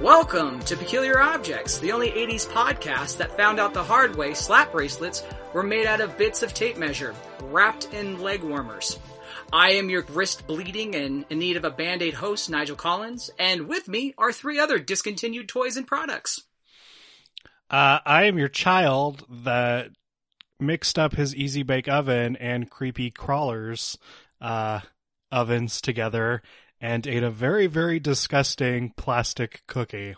Welcome to Peculiar Objects, the only 80s podcast that found out the hard way slap bracelets were made out of bits of tape measure, wrapped in leg warmers. I am your wrist-bleeding and in need of a Band-Aid host, Nigel Collins, and with me are three other discontinued toys and products. I am your child that mixed up his Easy Bake Oven and Creepy Crawlers ovens together and ate a very, very disgusting plastic cookie.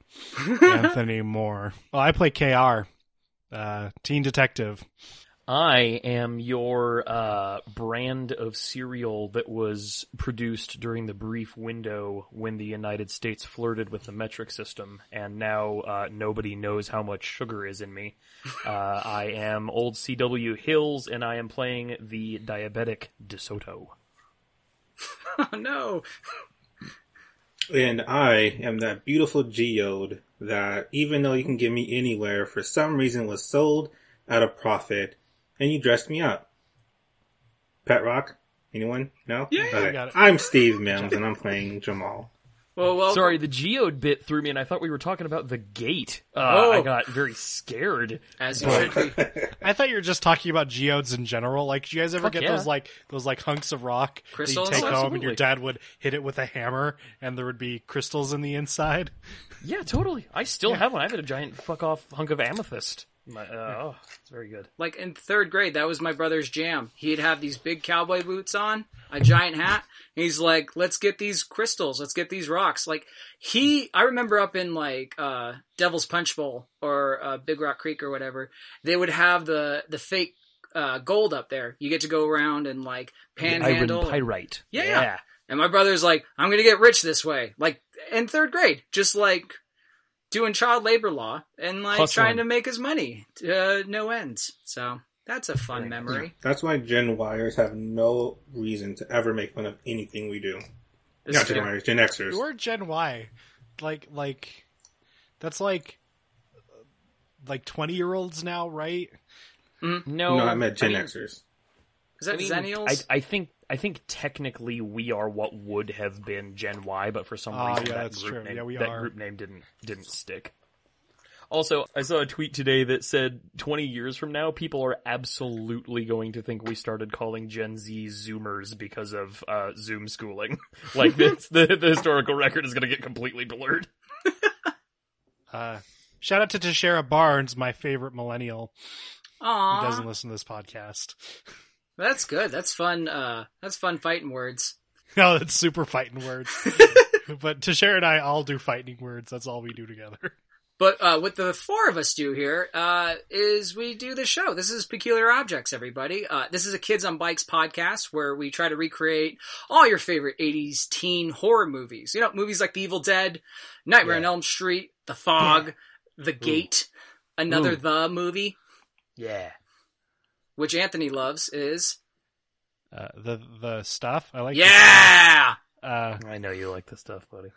Anthony Moore. Well, I play KR, teen detective. I am your brand of cereal that was produced during the brief window when the United States flirted with the metric system, and now nobody knows how much sugar is in me. I am old C.W. Hills, and I am playing the diabetic DeSoto. Oh, no. And I am that beautiful geode that, even though you can get me anywhere, for some reason was sold at a profit, and you dressed me up. Pet Rock? Anyone? No? Yeah, okay. Got it. I'm Steve Mims, and I'm playing Jamal. Well. Sorry, the geode bit threw me, and I thought we were talking about The Gate. I got very scared. As you should be. I thought you were just talking about geodes in general. Like, do you guys ever those hunks of rock crystals that you take home, and your dad would hit it with a hammer, and there would be crystals in the inside? Yeah, totally. I still have one. I have a giant fuck-off hunk of amethyst. It's very good. Like in third grade, that was my brother's jam. He'd have these big cowboy boots on, a giant hat, and he's like, let's get these crystals, let's get these rocks. Like I remember up in like Devil's Punch Bowl or Big Rock Creek or whatever, they would have the fake gold up there. You get to go around and like panhandle. The iron pyrite. Yeah. And my brother's like, I'm gonna get rich this way. Like in third grade, just like doing child labor law and like Plus trying to make his money to no ends. So that's a fun memory. That's why Gen Yers have no reason to ever make fun of anything we do. Not Gen Yers, Gen Xers. You're Gen Y. Like that's like 20-year-olds now, right? Mm-hmm. No, I meant Gen Xers. Is that Xennials? I think technically we are what would have been Gen Y, but for some reason group name didn't stick. Also, I saw a tweet today that said 20 years from now, people are absolutely going to think we started calling Gen Z Zoomers because of Zoom schooling. Like the historical record is going to get completely blurred. Shout out to Tashera Barnes, my favorite millennial. Aww. Who doesn't listen to this podcast. That's good. That's fun. That's fun fighting words. No, that's super fighting words. But Tashera and I all do fighting words. That's all we do together. But what the four of us do here is we do the show. This is Peculiar Objects, everybody. This is a Kids on Bikes podcast where we try to recreate all your favorite 80s teen horror movies. You know, movies like The Evil Dead, Nightmare on Elm Street, The Fog, The Gate, another The movie. Yeah. Which Anthony loves is the stuff. I like. Yeah, I know you like the stuff, buddy.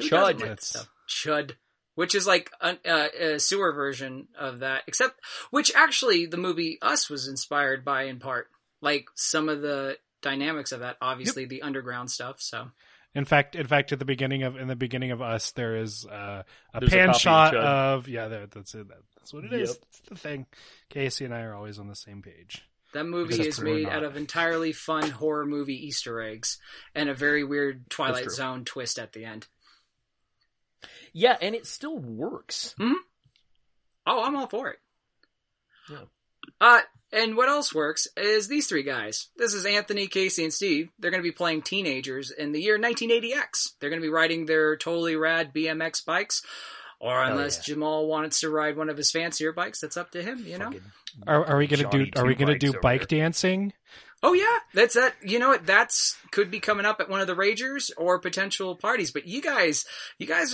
Chud, which is like a sewer version of that, except which actually the movie Us was inspired by in part, like some of the dynamics of that. Obviously, the underground stuff. So, in fact, at the beginning of Us, there is there's pan shot of that's it. That's what it is. It's the thing. Casey and I are always on the same page. That movie is made out of entirely fun horror movie Easter eggs and a very weird Twilight Zone twist at the end. Yeah, and it still works. Hmm? Oh, I'm all for it. Yeah. And what else works is these three guys. This is Anthony, Casey, and Steve. They're going to be playing teenagers in the year 1980X. They're going to be riding their totally rad BMX bikes. Or unless Jamal wants to ride one of his fancier bikes, that's up to him, you know. Are we gonna do bike dancing? Oh yeah, that's that. You know what? That's could be coming up at one of the ragers or potential parties. But you guys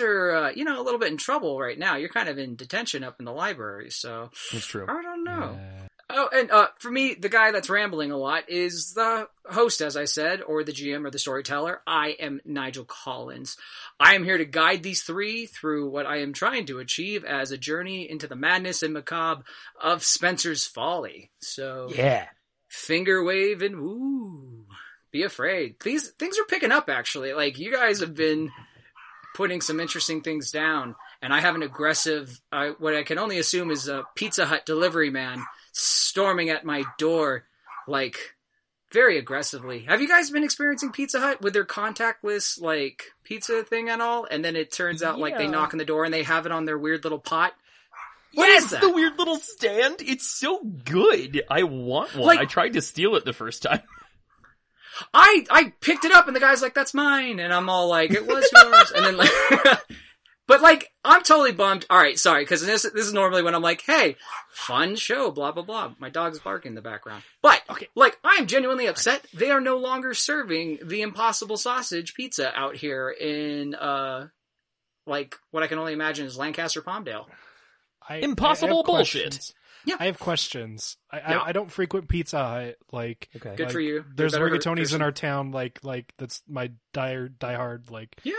are a little bit in trouble right now. You're kind of in detention up in the library, so that's true. I don't know. Yeah. Oh, and for me, the guy that's rambling a lot is the host, as I said, or the GM or the storyteller. I am Nigel Collins. I am here to guide these three through what I am trying to achieve as a journey into the madness and macabre of Spencer's Folly. So, yeah. Finger wave and woo. Be afraid. These things are picking up, actually. Like, you guys have been putting some interesting things down. and I have an aggressive, what I can only assume is a Pizza Hut delivery man storming at my door, like, very aggressively. Have you guys been experiencing Pizza Hut with their contactless, like, pizza thing and all? And then it turns out, like, they knock on the door and they have it on their weird little pot. What is that? The weird little stand? It's so good. I want one. Like, I tried to steal it the first time. I picked it up and the guy's like, that's mine. And I'm all like, it was yours. And then like, but like, I'm totally bummed. All right. Sorry. Cause this is normally when I'm like, hey, fun show, blah, blah, blah. My dog's barking in the background, but okay. Like, I am genuinely upset. They are no longer serving the Impossible sausage pizza out here in, like what I can only imagine is Lancaster, Palmdale. Impossible bullshit. Questions. Yeah. I have questions. I don't frequent Pizza Hut. Like, okay. Good like, for you. There's Margaritoni's in our town. Like that's my diehard. Like, yeah,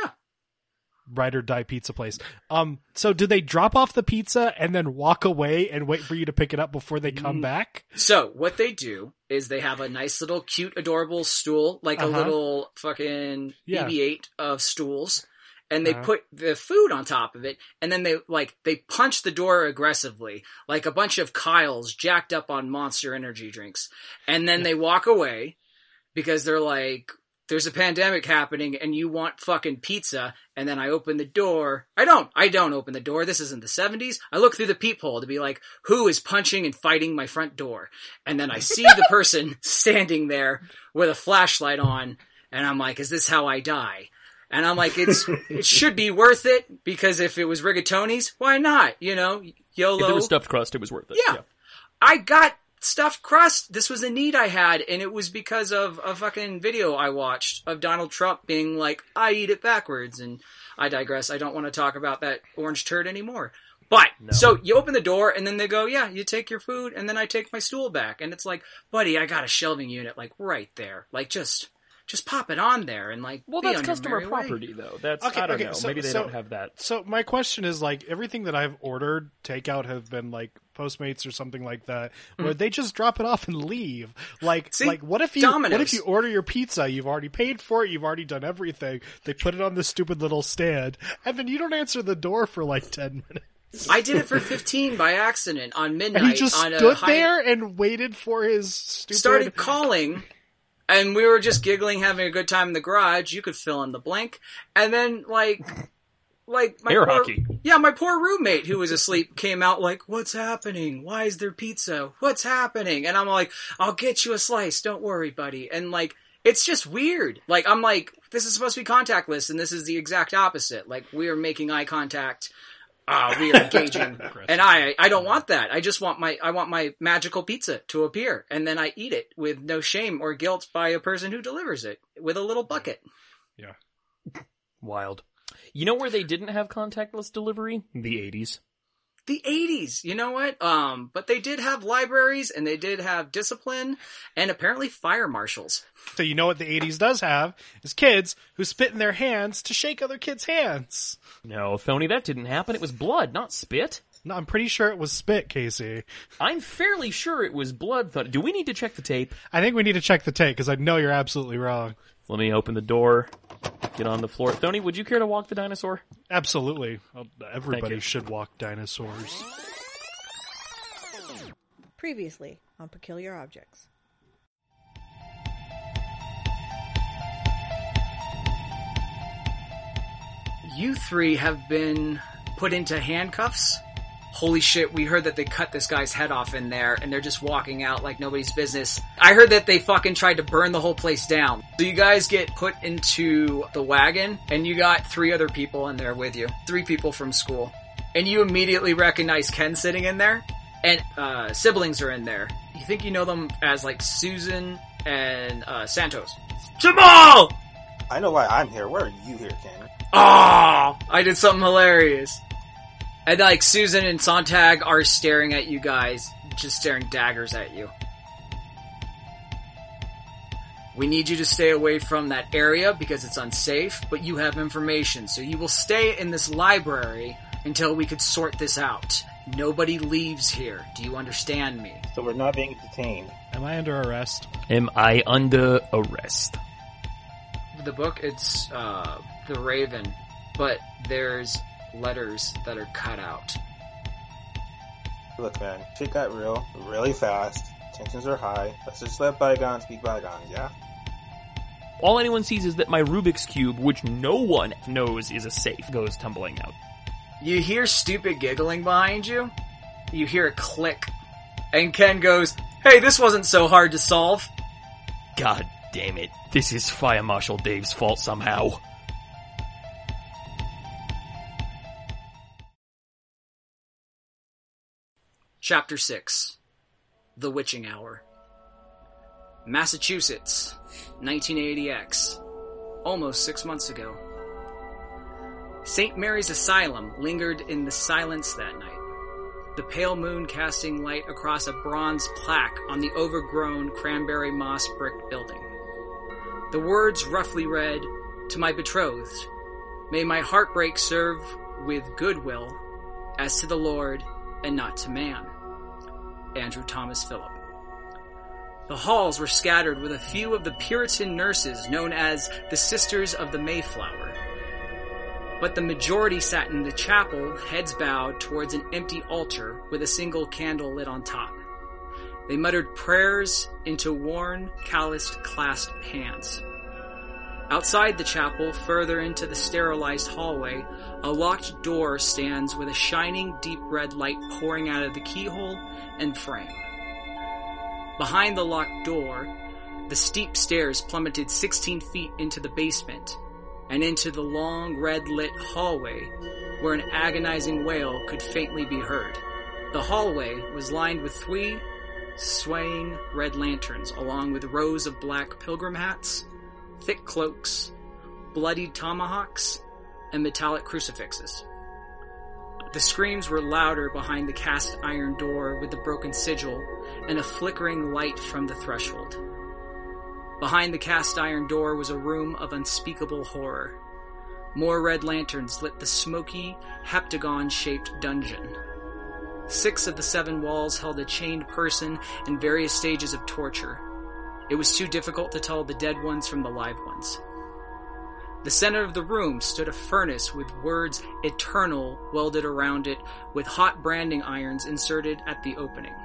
ride or die pizza place. So do they drop off the pizza and then walk away and wait for you to pick it up before they come back? So what they do is they have a nice little cute, adorable stool, like a little fucking BB-8 of stools. And they put the food on top of it, and then they punch the door aggressively, like a bunch of Kyles jacked up on Monster energy drinks. And then they walk away because they're like, there's a pandemic happening and you want fucking pizza. And then I open the door. I don't open the door. This isn't the 70s. I look through the peephole to be like, who is punching and fighting my front door? And then I see the person standing there with a flashlight on, and I'm like, is this how I die? And I'm like, it should be worth it, because if it was rigatoni's, why not? You know, YOLO. If it was stuffed crust, it was worth it. Yeah. I got stuffed crust. This was a need I had, and it was because of a fucking video I watched of Donald Trump being like, I eat it backwards, and I digress. I don't want to talk about that orange turd anymore. But, So you open the door, and then they go, yeah, you take your food, and then I take my stool back. And it's like, buddy, I got a shelving unit, like, right there. Like, Just pop it on there and like. Well, that's customer property though. That's okay, I don't know. So, maybe they don't have that. So my question is like everything that I've ordered takeout have been like Postmates or something like that, where they just drop it off and leave. Like, what if you Domino's. What if you order your pizza? You've already paid for it. You've already done everything. They put it on this stupid little stand, and then you don't answer the door for like 10 minutes. I did it for 15 by accident on midnight. And he just stood there and waited for his stupid. Started calling. And we were just giggling, having a good time in the garage. You could fill in the blank. And then, like my air hockey. Yeah, my poor roommate who was asleep came out like, what's happening? Why is there pizza? What's happening? And I'm like, I'll get you a slice. Don't worry, buddy. And, like, it's just weird. Like, I'm like, this is supposed to be contactless, and this is the exact opposite. Like, we are making eye contact. We are engaging. And I don't want that. I just want my magical pizza to appear. And then I eat it with no shame or guilt by a person who delivers it with a little bucket. Yeah. Wild. You know where they didn't have contactless delivery? The 80s. The 80s. You know what? But they did have libraries and they did have discipline and apparently fire marshals. So you know what the 80s does have is kids who spit in their hands to shake other kids' hands. No, Tony, that didn't happen. It was blood, not spit. No, I'm pretty sure it was spit, Casey. I'm fairly sure it was blood. Do we need to check the tape? I think we need to check the tape because I know you're absolutely wrong. Let me open the door. Get on the floor. Tony, would you care to walk the dinosaur? Absolutely. Everybody should walk dinosaurs. Previously on Peculiar Objects. You three have been put into handcuffs. Holy shit, we heard that they cut this guy's head off in there, and they're just walking out like nobody's business. I heard that they fucking tried to burn the whole place down. So you guys get put into the wagon, and you got 3 other people in there with you. 3 people from school. And you immediately recognize Ken sitting in there, and siblings are in there. You think you know them as, like, Susan and Santos. Jamal! I know why I'm here. Why are you here, Ken? Oh, I did something hilarious. And, like, Susan and Sontag are staring at you guys, just staring daggers at you. We need you to stay away from that area because it's unsafe, but you have information, so you will stay in this library until we could sort this out. Nobody leaves here. Do you understand me? So we're not being detained. Am I under arrest? The book, it's The Raven, but there's letters that are cut out. Look, man, shit got real really fast. Tensions are high. Let's just let bygones be bygones, yeah? All anyone sees is that my Rubik's Cube, which no one knows is a safe, goes tumbling out. You hear stupid giggling behind you. You hear a click. And Ken goes, "Hey, this wasn't so hard to solve." God damn it. This is Fire Marshal Dave's fault somehow. Chapter 6. The Witching Hour. Massachusetts, 1980X. Almost 6 months ago. St. Mary's Asylum lingered in the silence that night, the pale moon casting light across a bronze plaque on the overgrown cranberry moss brick building. The words roughly read, "To my betrothed, may my heartbreak serve with goodwill as to the Lord and not to man." Andrew Thomas Phillip. The halls were scattered with a few of the Puritan nurses known as the Sisters of the Mayflower, but the majority sat in the chapel, heads bowed towards an empty altar with a single candle lit on top. They muttered prayers into worn, calloused, clasped hands. Outside the chapel, further into the sterilized hallway, a locked door stands with a shining deep red light pouring out of the keyhole and frame. Behind the locked door, the steep stairs plummeted 16 feet into the basement and into the long red-lit hallway where an agonizing wail could faintly be heard. The hallway was lined with three swaying red lanterns, along with rows of black pilgrim hats, thick cloaks, bloodied tomahawks, and metallic crucifixes. The screams were louder behind the cast iron door with the broken sigil and a flickering light from the threshold. Behind the cast iron door was a room of unspeakable horror. More red lanterns lit the smoky, heptagon-shaped dungeon. 6 of the 7 walls held a chained person in various stages of torture. It was too difficult to tell the dead ones from the live ones. The center of the room stood a furnace with words "eternal" welded around it, with hot branding irons inserted at the opening.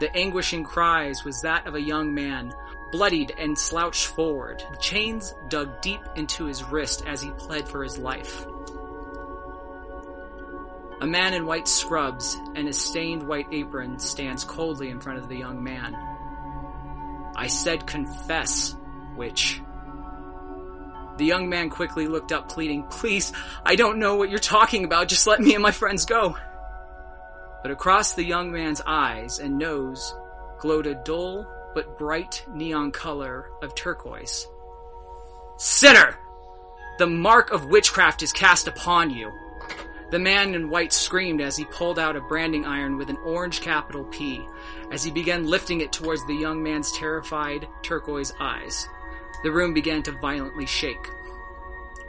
The anguishing cries was that of a young man, bloodied and slouched forward. The chains dug deep into his wrist as he pled for his life. A man in white scrubs and a stained white apron stands coldly in front of the young man. "I said confess, witch." The young man quickly looked up, pleading, "Please, I don't know what you're talking about. Just let me and my friends go." But across the young man's eyes and nose glowed a dull but bright neon color of turquoise. "Sinner! The mark of witchcraft is cast upon you!" The man in white screamed as he pulled out a branding iron with an orange capital P, as he began lifting it towards the young man's terrified turquoise eyes. The room began to violently shake.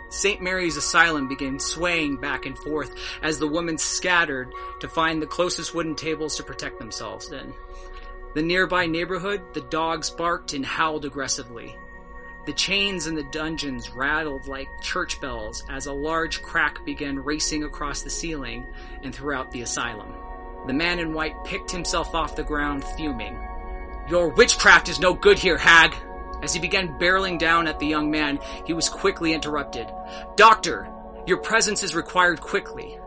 St. Mary's Asylum began swaying back and forth as the women scattered to find the closest wooden tables to protect themselves in. The nearby neighborhood, the dogs barked and howled aggressively. The chains in the dungeons rattled like church bells as a large crack began racing across the ceiling and throughout the asylum. The man in white picked himself off the ground, fuming. "Your witchcraft is no good here, hag!" As he began barreling down at the young man, he was quickly interrupted. "Doctor, your presence is required quickly."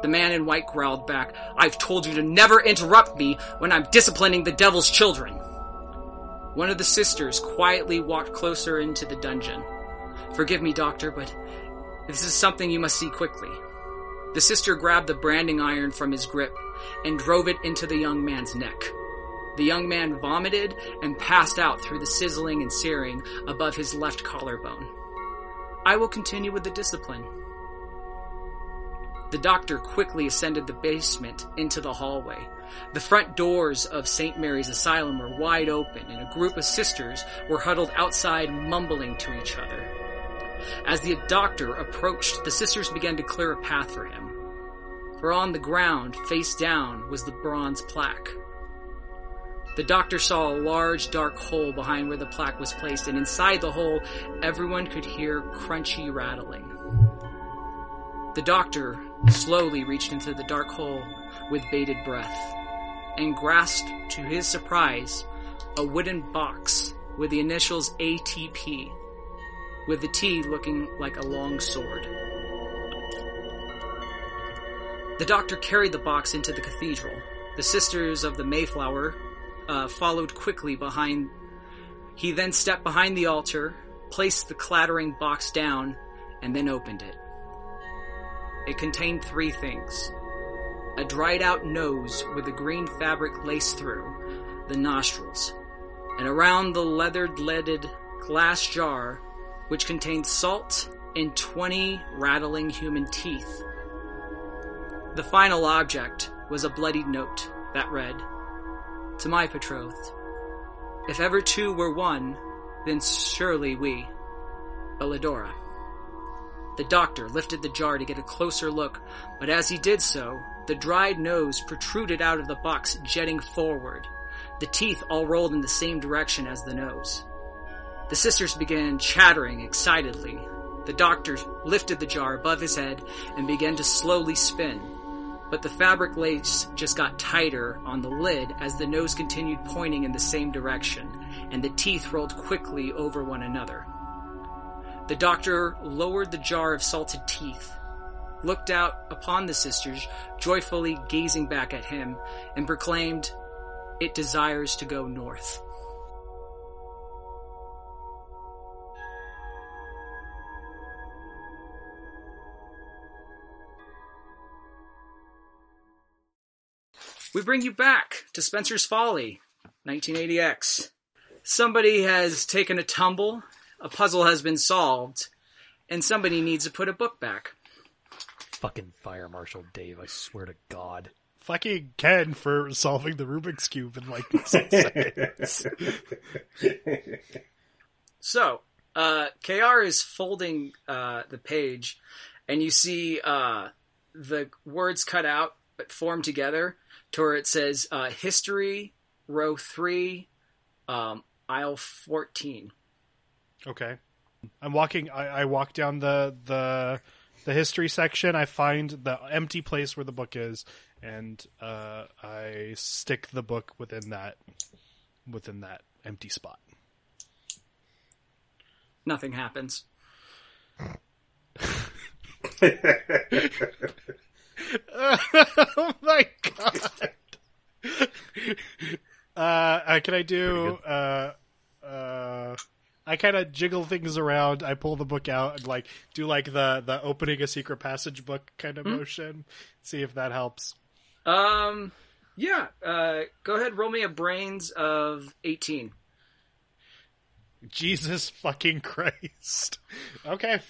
The man in white growled back, "I've told you to never interrupt me when I'm disciplining the devil's children." One of the sisters quietly walked closer into the dungeon. "Forgive me, doctor, but this is something you must see quickly." The sister grabbed the branding iron from his grip and drove it into the young man's neck. The young man vomited and passed out through the sizzling and searing above his left collarbone. "I will continue with the discipline." The doctor quickly ascended the basement into the hallway. The front doors of St. Mary's Asylum were wide open, and a group of sisters were huddled outside, mumbling to each other. As the doctor approached, the sisters began to clear a path for him. For on the ground, face down, was the bronze plaque. The doctor saw a large, dark hole behind where the plaque was placed, and inside the hole, everyone could hear crunchy rattling. The doctor slowly reached into the dark hole with bated breath and grasped, to his surprise, a wooden box with the initials ATP, with the T looking like a long sword. The doctor carried the box into the cathedral. The Sisters of the Mayflower followed quickly behind. He then stepped behind the altar, placed the clattering box down, and then opened it. It contained three things. A dried-out nose with a green fabric laced through the nostrils, and around the leather-leaded glass jar, which contained salt and 20 rattling human teeth. The final object was a bloodied note that read, "To my betrothed, if ever two were one, then surely we, Belladora." The doctor lifted the jar to get a closer look, but as he did so, the dried nose protruded out of the box, jetting forward. The teeth all rolled in the same direction as the nose. The sisters began chattering excitedly. The doctor lifted the jar above his head and began to slowly spin, but the fabric lace just got tighter on the lid as the nose continued pointing in the same direction, and the teeth rolled quickly over one another. The doctor lowered the jar of salted teeth, looked out upon the sisters, joyfully gazing back at him, and proclaimed, "It desires to go north." We bring you back to Spencer's Folly, 1980X. Somebody has taken a tumble, a puzzle has been solved, and somebody needs to put a book back. Fucking Fire Marshal Dave, I swear to God. Fucking Ken for solving the Rubik's Cube in like 6 seconds. So, KR is folding the page, and you see the words cut out but formed together. To where it says, history, row 3, aisle 14. Okay. I'm walking, I walk down the history section, I find the empty place where the book is, and I stick the book within that empty spot. Nothing happens. Oh my God. Can I do I kind of jiggle things around, I pull the book out and like do like the opening a secret passage book kind of motion, see if that helps. Go ahead, roll me a brains of 18. Jesus fucking Christ. Okay.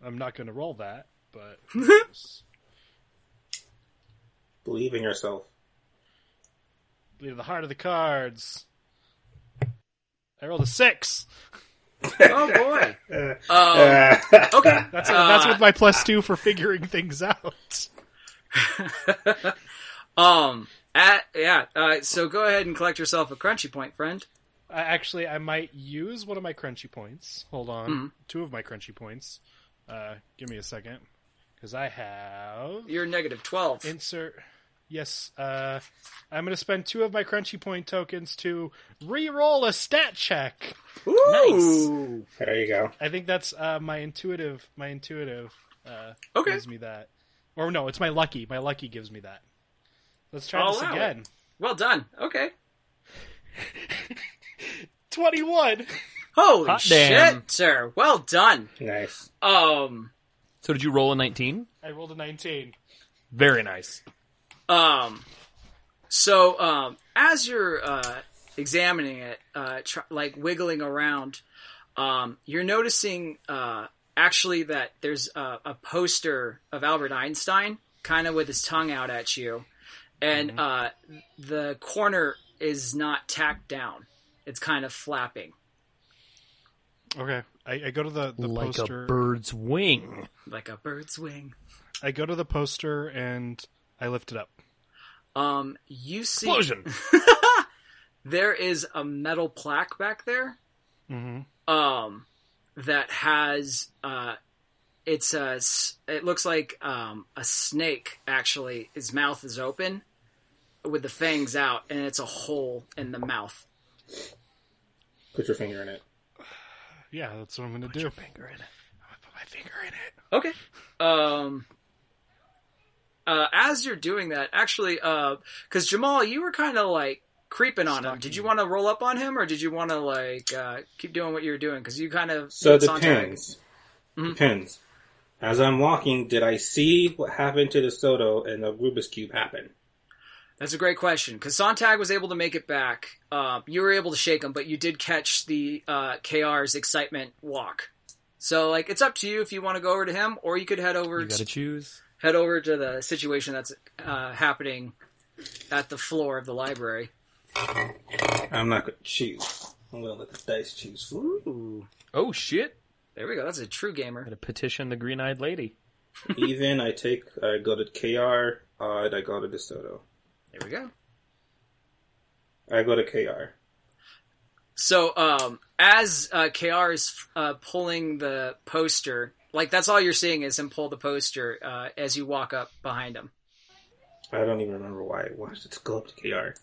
I'm not going to roll that, but... Believe in yourself. Believe in the heart of the cards. I rolled a 6. Oh, boy. Okay. That's with my +2 for figuring things out. So go ahead and collect yourself a crunchy point, friend. Actually, I might use one of my crunchy points. Hold on. Mm-hmm. 2 of my crunchy points. Give me a second, because I have... You're -12. Insert... Yes, I'm going to spend 2 of my crunchy point tokens to re-roll a stat check. Ooh! Nice. There you go. I think that's my intuitive gives me that. Or no, it's my lucky. My lucky gives me that. Let's try this again. Well done. Okay. 21! Holy hot shit, damn. Sir. Well done. Nice. So did you roll a 19? I rolled a 19. Very nice. As you're examining it, wiggling around, you're noticing actually that there's a poster of Albert Einstein kind of with his tongue out at you, and the corner is not tacked down. It's kind of flapping. Okay, I go to the like poster. Like a bird's wing. I go to the poster and I lift it up. You see... Explosion! There is a metal plaque back there. Mm-hmm. that has it looks like a snake. Actually, his mouth is open with the fangs out, and it's a hole in the mouth. Put your finger in it. Yeah, that's what I'm going to do. Put your finger in it. I'm going to put my finger in it. Okay. As you're doing that, actually, because Jamal, you were kind of like creeping on him. Did you want to roll up on him, or did you want to like keep doing what you were doing? Because you kind of... So it depends. Mm-hmm. Depends. As I'm walking, did I see what happened to DeSoto and the Rubik's Cube happen? That's a great question, because Sontag was able to make it back. You were able to shake him, but you did catch the KR's excitement walk. So, like, it's up to you if you want to go over to him, or you could head over. You gotta choose. Head over to the situation that's happening at the floor of the library. I'm not gonna choose. I'm gonna let the dice choose. Ooh! Oh shit! There we go. That's a true gamer. Gonna petition the green-eyed lady. Even I go to KR. Odd. I go to DeSoto. There we go. I go to KR. So, as KR is pulling the poster, like, that's all you're seeing is him pull the poster as you walk up behind him. I don't even remember why I watched it. Go up to KR.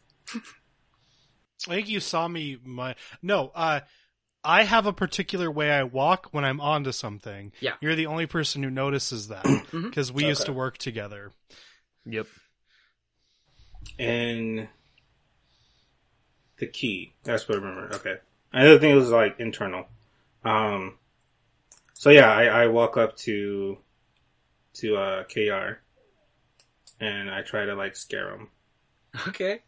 I think you saw me. I have a particular way I walk when I'm onto something. Yeah. You're the only person who notices that, because we used to work together. Yep. And the key. That's what I remember. Okay. Another thing was like internal. So yeah, I walk up to KR and I try to like scare him. Okay.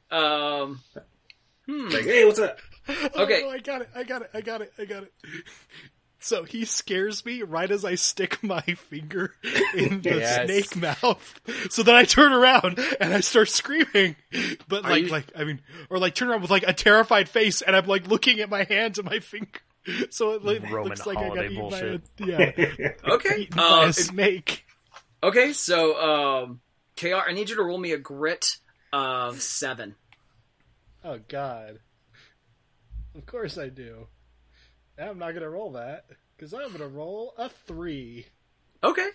Like, hey, what's up? Okay. Oh, no, I got it. So he scares me right as I stick my finger in the snake mouth. So then I turn around and I start screaming. But turn around with like a terrified face, and I'm like looking at my hands and my finger. So it looks like I got eaten by a snake. Okay, so KR, I need you to roll me a grit of 7. Oh God! Of course I do. I'm not going to roll that, because I'm going to roll a 3. Okay.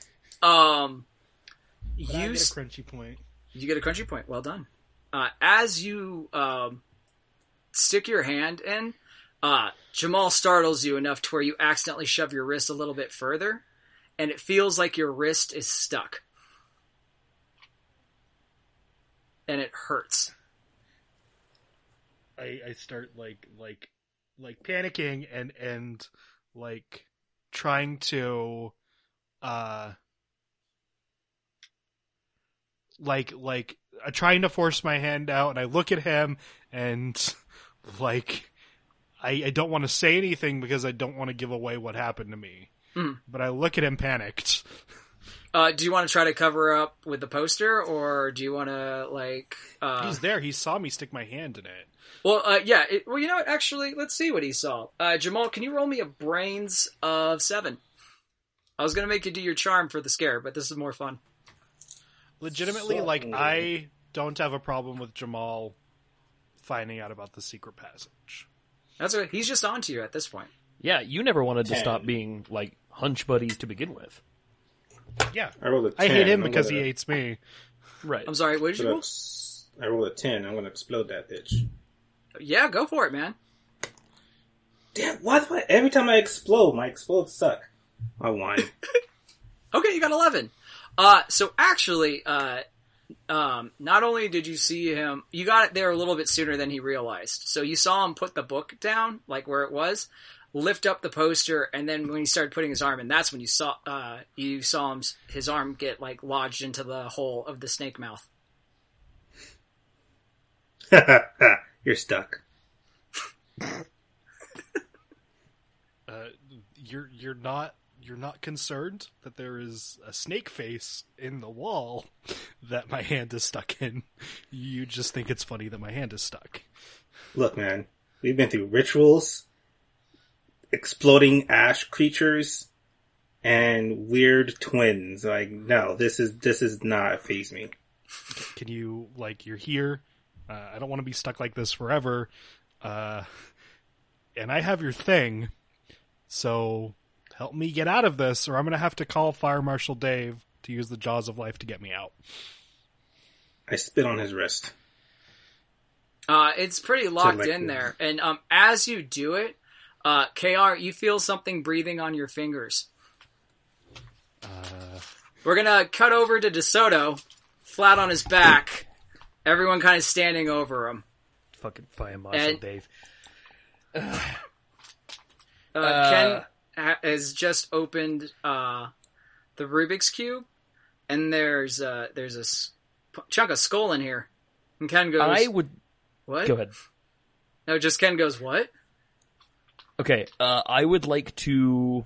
You get a crunchy point. You get a crunchy point. Well done. As you stick your hand in, Jamal startles you enough to where you accidentally shove your wrist a little bit further, and it feels like your wrist is stuck. And it hurts. I start, like panicking and like trying to trying to force my hand out, and I look at him and like I don't want to say anything because I don't want to give away what happened to me. Mm. But I look at him panicked. Do you want to try to cover up with the poster, or do you want to, like... He's there. He saw me stick my hand in it. Well, yeah. Well, you know what? Actually, let's see what he saw. Jamal, can you roll me a brains of 7? I was going to make you do your charm for the scare, but this is more fun. Legitimately, I don't have a problem with Jamal finding out about the secret passage. That's right. He's just on to you at this point. Yeah, you never wanted to stop being, like, hunch buddies to begin with. Yeah, I hate him because he hates me. Right. I'm sorry, what did you roll? I rolled a 10. I'm going to explode that bitch. Yeah, go for it, man. Damn, why do I... Every time I explode, my explodes suck. I won. Okay, you got 11. So actually, not only did you see him... You got it there a little bit sooner than he realized. So you saw him put the book down, like where it was, lift up the poster, and then when he started putting his arm in, that's when you saw him, his arm get like lodged into the hole of the snake mouth. You're stuck. You're not concerned that there is a snake face in the wall that my hand is stuck in. You just think it's funny that my hand is stuck. Look, man, we've been through rituals, exploding ash creatures, and weird twins. Like, no, this is not faze me. Can you, like, you're here. I don't want to be stuck like this forever. And I have your thing. So help me get out of this, or I'm going to have to call Fire Marshal Dave to use the jaws of life to get me out. I spit on his wrist. It's pretty locked in there. And as you do it, KR, you feel something breathing on your fingers. We're going to cut over to DeSoto, flat on his back, everyone kind of standing over him. Fucking Fire Marshal Dave. Ken has just opened the Rubik's Cube, and there's a chunk of skull in here. And Ken goes... I would... What? Go ahead. No, just Ken goes, what? Okay, I would like to...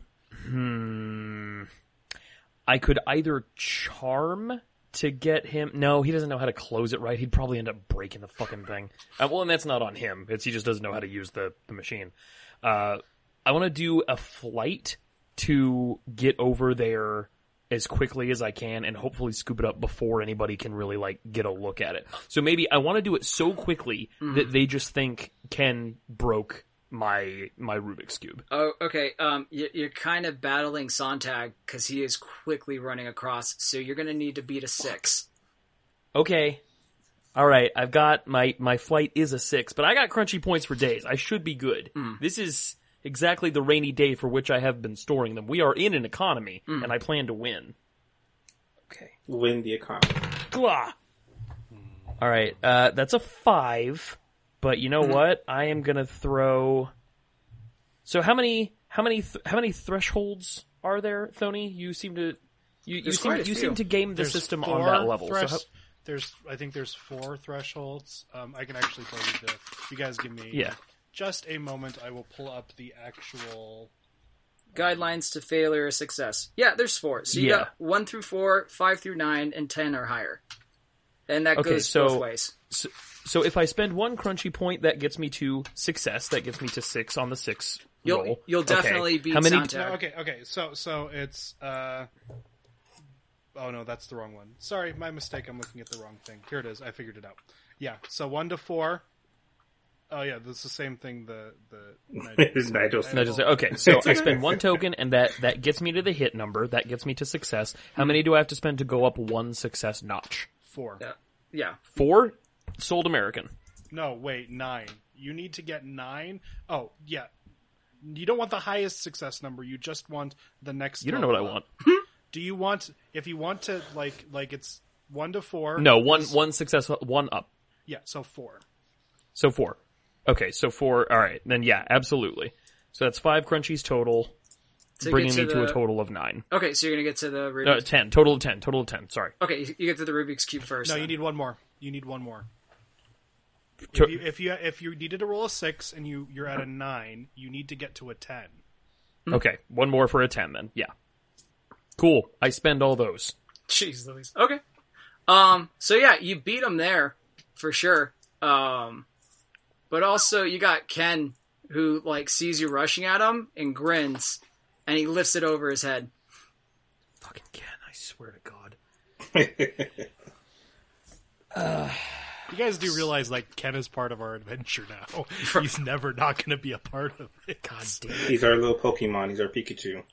I could either charm to get him... No, he doesn't know how to close it right. He'd probably end up breaking the fucking thing. Well, and that's not on him. He just doesn't know how to use the machine. I want to do a flight to get over there as quickly as I can and hopefully scoop it up before anybody can really, like, get a look at it. So maybe I want to do it so quickly that they just think Ken broke my Rubik's Cube. Oh, okay. You're kind of battling Sontag because he is quickly running across, so you're going to need to beat a 6. Okay. All right. I've got my flight is a 6, but I got crunchy points for days. I should be good. This is exactly the rainy day for which I have been storing them. We are in an economy, and I plan to win. Okay. Win the economy. Glah! All right. That's a 5. But you know what? I am gonna throw. So how many thresholds are there, Thony? You seem to you seem to game the system on that level. So there's 4 thresholds. I can actually tell you if you guys give me just a moment. I will pull up the actual guidelines to failure or success. Yeah, there's 4. So you got 1 through 4, 5 through 9, and 10 or higher, and that goes both ways. So if I spend 1 crunchy point, that gets me to success. That gets me to 6 on the 6 roll. You'll definitely beat Sontag. Okay. So it's... Oh, no, that's the wrong one. Sorry, my mistake. I'm looking at the wrong thing. Here it is. I figured it out. Yeah, so 1 to 4. Oh, yeah, that's the same thing the Nigel's. Okay, so I spend 1 token, and that gets me to the hit number. That gets me to success. How many do I have to spend to go up 1 success notch? 4. Yeah. 4? Sold American. No, wait, 9. You need to get 9. Oh, yeah. You don't want the highest success number. You just want the next. You don't know what I want. Do you want? If you want to, like it's 1 to 4. No, one success, 1 up. Yeah, so 4. So 4. Okay, so 4. All right, then yeah, absolutely. So that's 5 crunchies total, bringing me to a total of 9. Okay, so you're gonna get to the Rubik's... No, 10. Total of 10. Sorry. Okay, you get to the Rubik's Cube first. No, then. You need 1 more. You need 1 more. If you needed to roll a 6 and you're at a 9, you need to get to a 10. Okay, 1 more for a 10 then. Yeah, cool. I spend all those. Jeez Louise. Okay. So yeah, you beat him there for sure. But also you got Ken who like sees you rushing at him and grins, and he lifts it over his head. Fucking Ken! I swear to God. You guys do realize, like, Ken is part of our adventure now. He's never not going to be a part of it. God damn it. He's our little Pokemon. He's our Pikachu.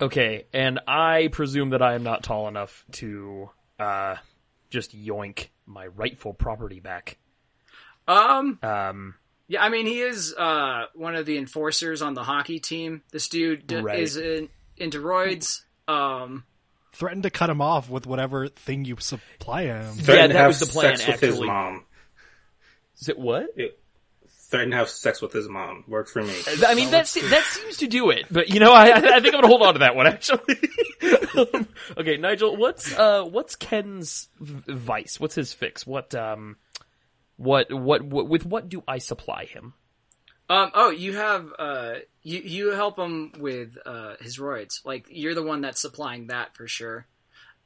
Okay, and I presume that I am not tall enough to just yoink my rightful property back. Yeah, I mean, he is one of the enforcers on the hockey team. This dude is into roids. Threatened to cut him off with whatever thing you supply him. Threatened that was the plan, actually. With his mom. Is it what? Threatened to have sex with his mom. Worked for me. I mean, that seems to do it. But, you know, I think I'm going to hold on to that one, actually. Okay, Nigel, what's Ken's vice? What's his fix? What with what do I supply him? You have, you help him with, his roids. Like, you're the one that's supplying that for sure.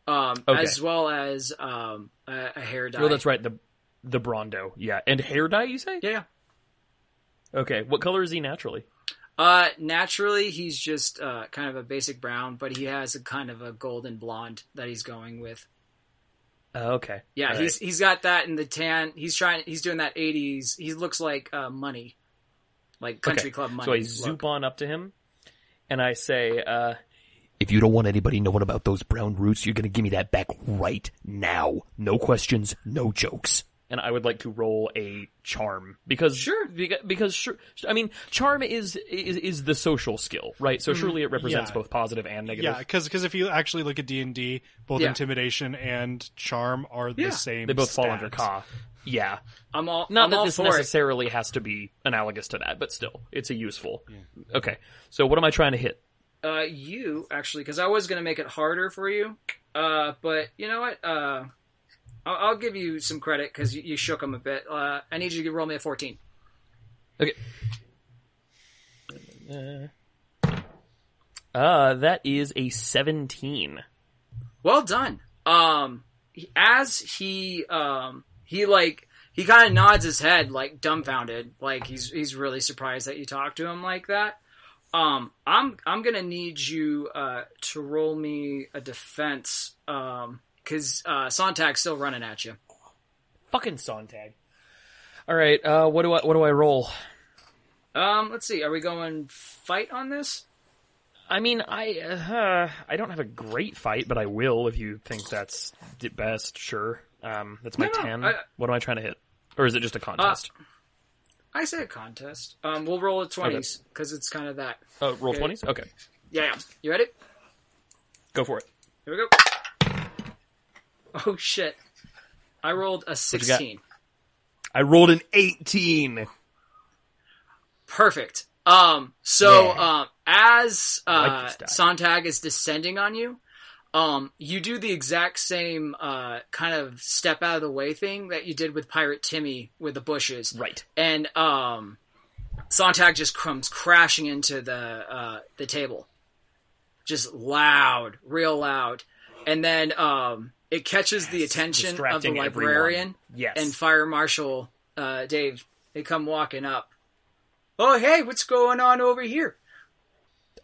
Okay. As well as, a hair dye. Oh, that's right. The Brondo. Yeah. And hair dye, you say? Yeah. Okay. What color is he naturally? Naturally, he's just, kind of a basic brown, but he has a kind of a golden blonde that he's going with. Okay. Yeah. All he's got that in the tan. He's doing that 80s. He looks like, money. Like country club money. So I zoop on up to him and I say, if you don't want anybody knowing about those brown roots, you're going to give me that back right now. No questions, no jokes. And I would like to roll a charm because I mean, charm is the social skill, right? So surely it represents both positive and negative. Yeah, because if you actually look at D&D, both intimidation and charm are the same. They both fall under Ka. Yeah, I'm all not I'm that all this necessarily it. Has to be analogous to that, but still, it's a useful. Yeah. Okay, so what am I trying to hit? You actually, because I was going to make it harder for you, but you know what? I'll give you some credit because you shook him a bit. I need you to roll me a 14. Okay. That is a 17. Well done. As he kind of nods his head, like dumbfounded, like he's really surprised that you talked to him like that. I'm gonna need you to roll me a defense. Because Sontag's still running at you. Fucking Sontag. All right, what do I roll? Let's see. Are we going fight on this? I mean, I don't have a great fight, but I will if you think that's the best. Sure. That's my 10. What am I trying to hit? Or is it just a contest? I say a contest. We'll roll a 20s because it's kind of that. Roll 20s? Okay. Yeah. You ready? Go for it. Here we go. Oh, shit. I rolled a 16. I rolled an 18. Perfect. As Sontag is descending on you, you do the exact same kind of step out of the way thing that you did with Pirate Timmy with the bushes. Right. And Sontag just comes crashing into the table. Just loud, real loud. And then... it catches the attention of the librarian and Fire Marshal Dave. They come walking up. Oh, hey, what's going on over here?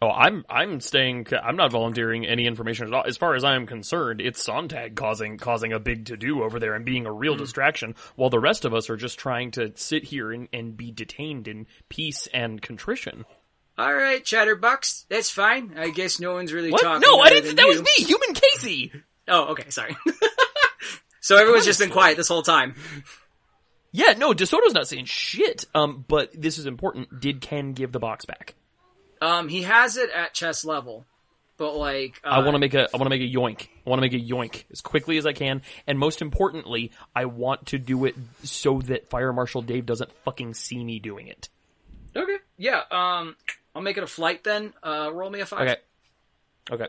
Oh, I'm staying. I'm not volunteering any information at all. As far as I am concerned, it's Sontag causing a big to-do over there and being a real distraction, while the rest of us are just trying to sit here and be detained in peace and contrition. All right, Chatterbox, that's fine. I guess no one's really talking. No, I didn't. That was me, Human Casey. Oh, okay, sorry. So everyone's just been quiet this whole time. Yeah, no, DeSoto's not saying shit, but this is important. Did Ken give the box back? He has it at chest level, but like... I want to make a yoink. I want to make a yoink as quickly as I can, and most importantly, I want to do it so that Fire Marshal Dave doesn't fucking see me doing it. Okay, yeah, I'll make it a flight then. Roll me a 5. Okay.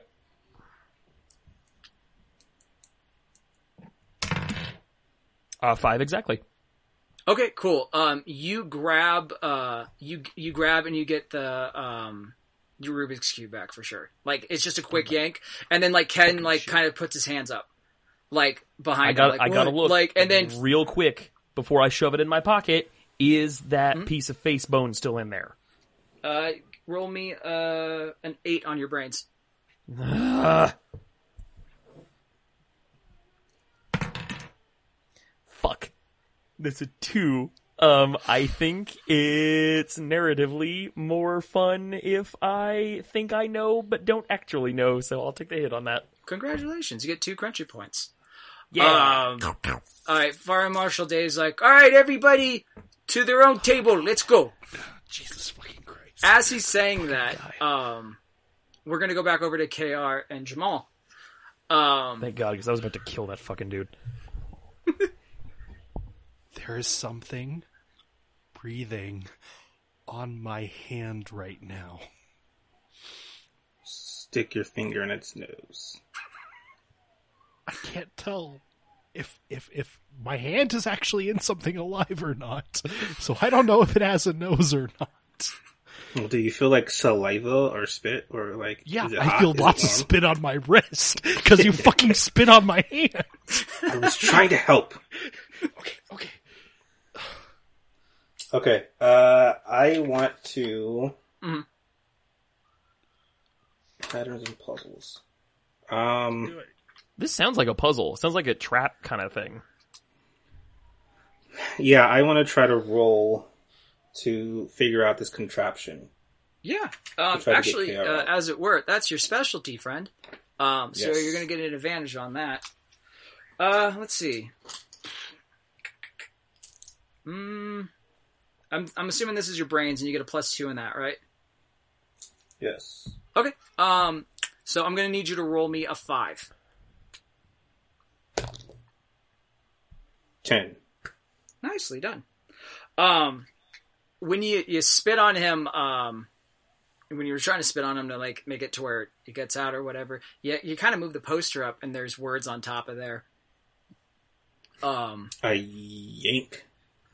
Five exactly. Okay, cool. You grab and you get the your Rubik's Cube back for sure. Like it's just a quick yank, and then like Ken like kind of puts his hands up, like behind. I gotta look. Like and then real quick before I shove it in my pocket, is that piece of face bone still in there? Roll me an 8 on your brains. Fuck. That's a 2. I think it's narratively more fun if I think I know, but don't actually know, so I'll take the hit on that. Congratulations, you get 2 crunchy points. Yeah. Alright, Fire Marshal Dave's like, alright, everybody to their own table, let's go. Jesus fucking Christ. As he's saying that, we're gonna go back over to KR and Jamal. Thank God, because I was about to kill that fucking dude. There is something breathing on my hand right now. Stick your finger in its nose. I can't tell if my hand is actually in something alive or not. So I don't know if it has a nose or not. Well, do you feel like saliva or spit or like... Yeah, I feel lots of spit on my wrist because you fucking spit on my hand. I was trying to help. Okay. Okay, I want to... Patterns and puzzles. This sounds like a puzzle. It sounds like a trap kind of thing. Yeah, I want to try to roll to figure out this contraption. Yeah. Actually, as it were, that's your specialty, friend. So yes. You're going to get an advantage on that. Let's see. I'm assuming this is your brains, and you get a +2 in that, right? Yes. Okay. So I'm going to need you to roll me a 5. 10. Nicely done. When you spit on him, when you were trying to spit on him to like make it to where it gets out or whatever, you kind of move the poster up, and there's words on top of there. I yank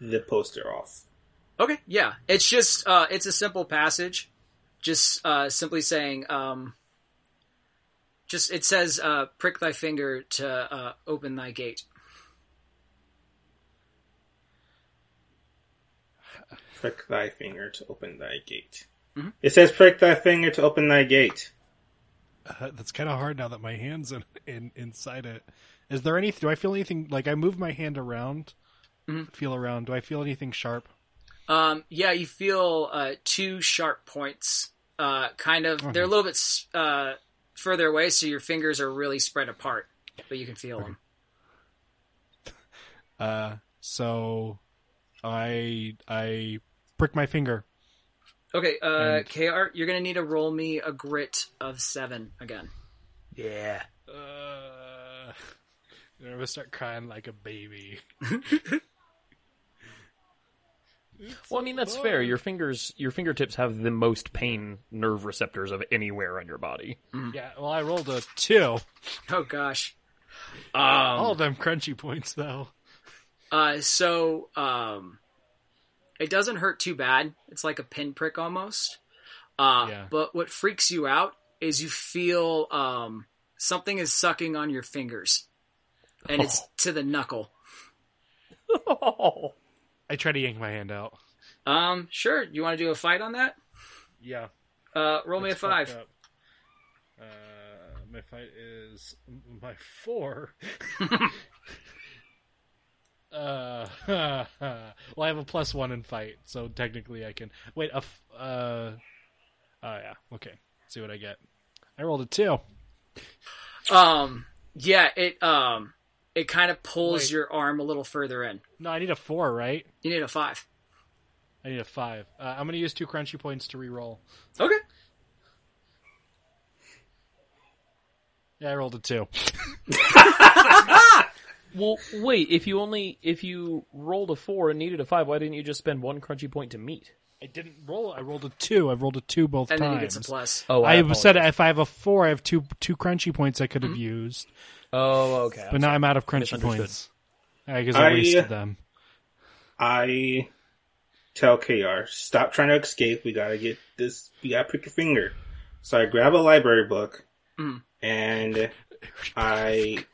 the poster off. Okay, yeah, it's just it's a simple passage, just simply saying, just it says, "Prick thy finger to open thy gate." Prick thy finger to open thy gate. Mm-hmm. It says prick thy finger to open thy gate. That's kind of hard now that my hand's inside it. Is there any... Do I feel anything... Like, I move my hand around, mm-hmm. feel around. Do I feel anything sharp? Yeah, you feel 2 sharp points. Kind of... Mm-hmm. They're a little bit further away, so your fingers are really spread apart. But you can feel them. So... I prick my finger. Okay, KR, you're going to need to roll me a grit of 7 again. Yeah. I'm going to start crying like a baby. Well, I mean, that's fair. Your fingertips have the most pain nerve receptors of anywhere on your body. Mm. Yeah, well, I rolled a 2. Oh, gosh. All of them crunchy points, though. It doesn't hurt too bad. It's like a pinprick almost. Yeah. But what freaks you out is you feel, something is sucking on your fingers, and it's to the knuckle. I try to yank my hand out. Sure. You want to do a fight on that? Yeah. Roll me a 5. My fight is my 4. Well, I have a +1 in fight, so technically I can... Wait, yeah, okay. Let's see what I get. I rolled a 2. Yeah, it kind of pulls your arm a little further in. No, I need a 4, right? You need a 5. I need a 5. I'm going to use 2 crunchy points to re-roll. Okay. Yeah, I rolled a 2. Well, wait, if you rolled a 4 and needed a 5, why didn't you just spend 1 crunchy point to meet? I didn't roll. I rolled a 2. I've rolled a 2 both times. And then he gets a +. Oh, I said if I have a 4, I have two crunchy points I could have used. Oh, okay. But now I'm out of crunchy points. Because I wasted them. I tell KR, stop trying to escape. We gotta get this. We gotta prick your finger. So I grab a library book and... I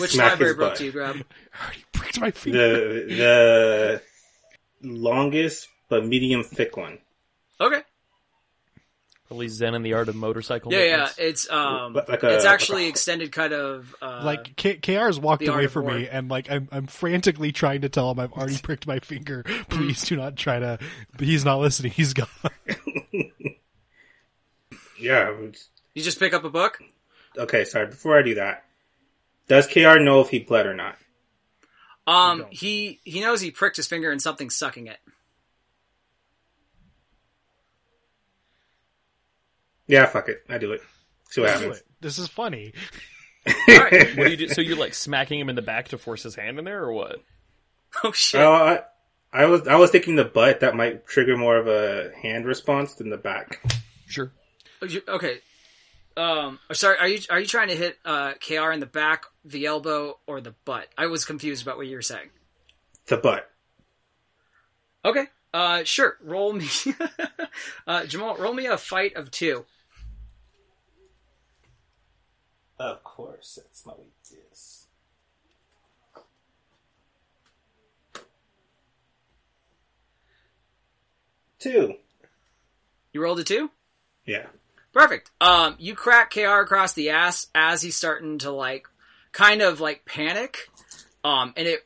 Which library book do you grab? I already pricked my finger. The longest but medium thick one. Okay. Probably Zen and the Art of Motorcycle. Yeah. It's it's actually extended kind of like KR's walked away from me, and like I'm frantically trying to tell him I've already pricked my finger. Please do not try to. But he's not listening. He's gone. Yeah. You just pick up a book. Okay, sorry. Before I do that, does KR know if he bled or not? He knows he pricked his finger and something's sucking it. Yeah, fuck it. I do it. See what happens. This is funny. All right. What do you do? So you're like smacking him in the back to force his hand in there, or what? Oh shit! I was thinking the butt that might trigger more of a hand response than the back. Sure. Okay. Sorry, are you trying to hit KR in the back, the elbow, or the butt? I was confused about what you were saying. The butt. Okay. Sure. Roll me, Jamal. Roll me a fight of 2. Of course, that's my weakness. Two. You rolled a 2? Yeah. Perfect. You crack KR across the ass as he's starting to like, kind of like panic. And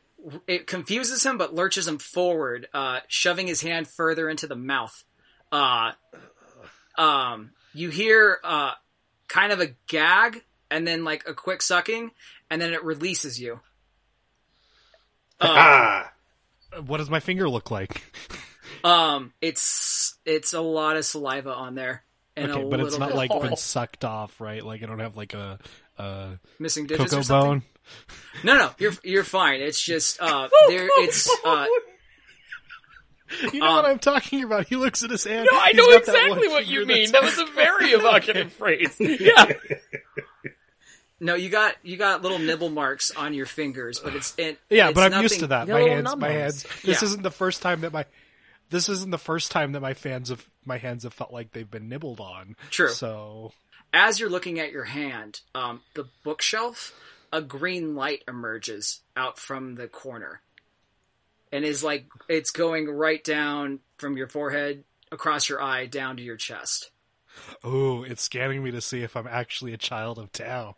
it confuses him, but lurches him forward, shoving his hand further into the mouth. You hear kind of a gag and then like a quick sucking and then it releases you. What does my finger look like? It's a lot of saliva on there. And okay, but it's not like been sucked off, right? Like I don't have like a missing digits or something. No, you're fine. It's just there. It's you know what I'm talking about. He looks at his hand. No, I know exactly what you mean. That was a very evocative phrase. Yeah. No, you got little nibble marks on your fingers, but it's yeah. But I'm used to that. My hands. This isn't the first time that my hands have felt like they've been nibbled on. True. So as you're looking at your hand, the bookshelf, a green light emerges out from the corner, and is like it's going right down from your forehead across your eye down to your chest. Oh, it's scanning me to see if I'm actually a child of town.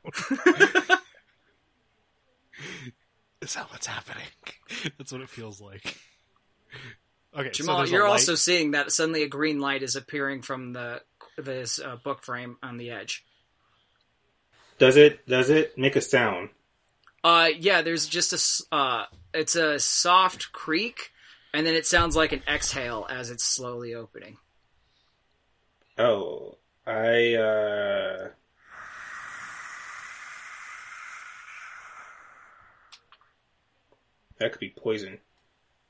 Is that what's happening? That's what it feels like. Okay, Jamal, so you're also seeing that suddenly a green light is appearing from this book frame on the edge. Does it make a sound? Yeah. There's just it's a soft creak, and then it sounds like an exhale as it's slowly opening. Oh, that could be poison.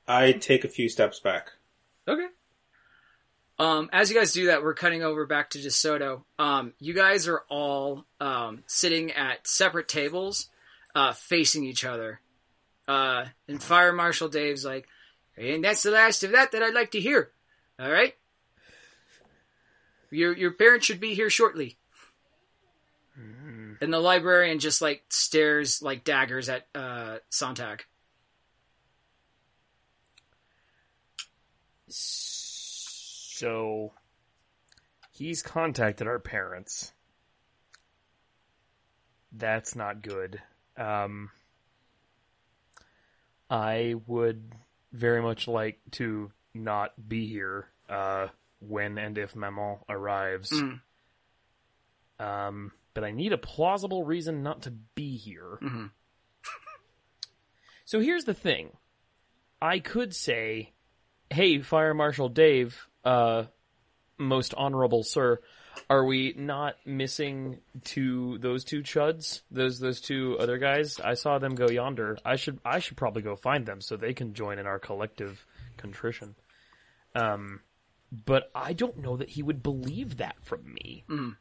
I take a few steps back. Okay. As you guys do that, we're cutting over back to DeSoto. You guys are all sitting at separate tables, facing each other. And Fire Marshal Dave's like, and that's the last of that I'd like to hear. All right? Your parents should be here shortly. Mm. And the librarian just like stares like daggers at Sontag. So he's contacted our parents. That's not good. I would very much like to not be here when and if Maman arrives. Mm. But I need a plausible reason not to be here. Mm-hmm. So here's the thing. I could say, hey, Fire Marshal Dave, most honorable sir, are we not missing those two chuds? Those two other guys? I saw them go yonder. I should probably go find them so they can join in our collective contrition. But I don't know that he would believe that from me. Mm.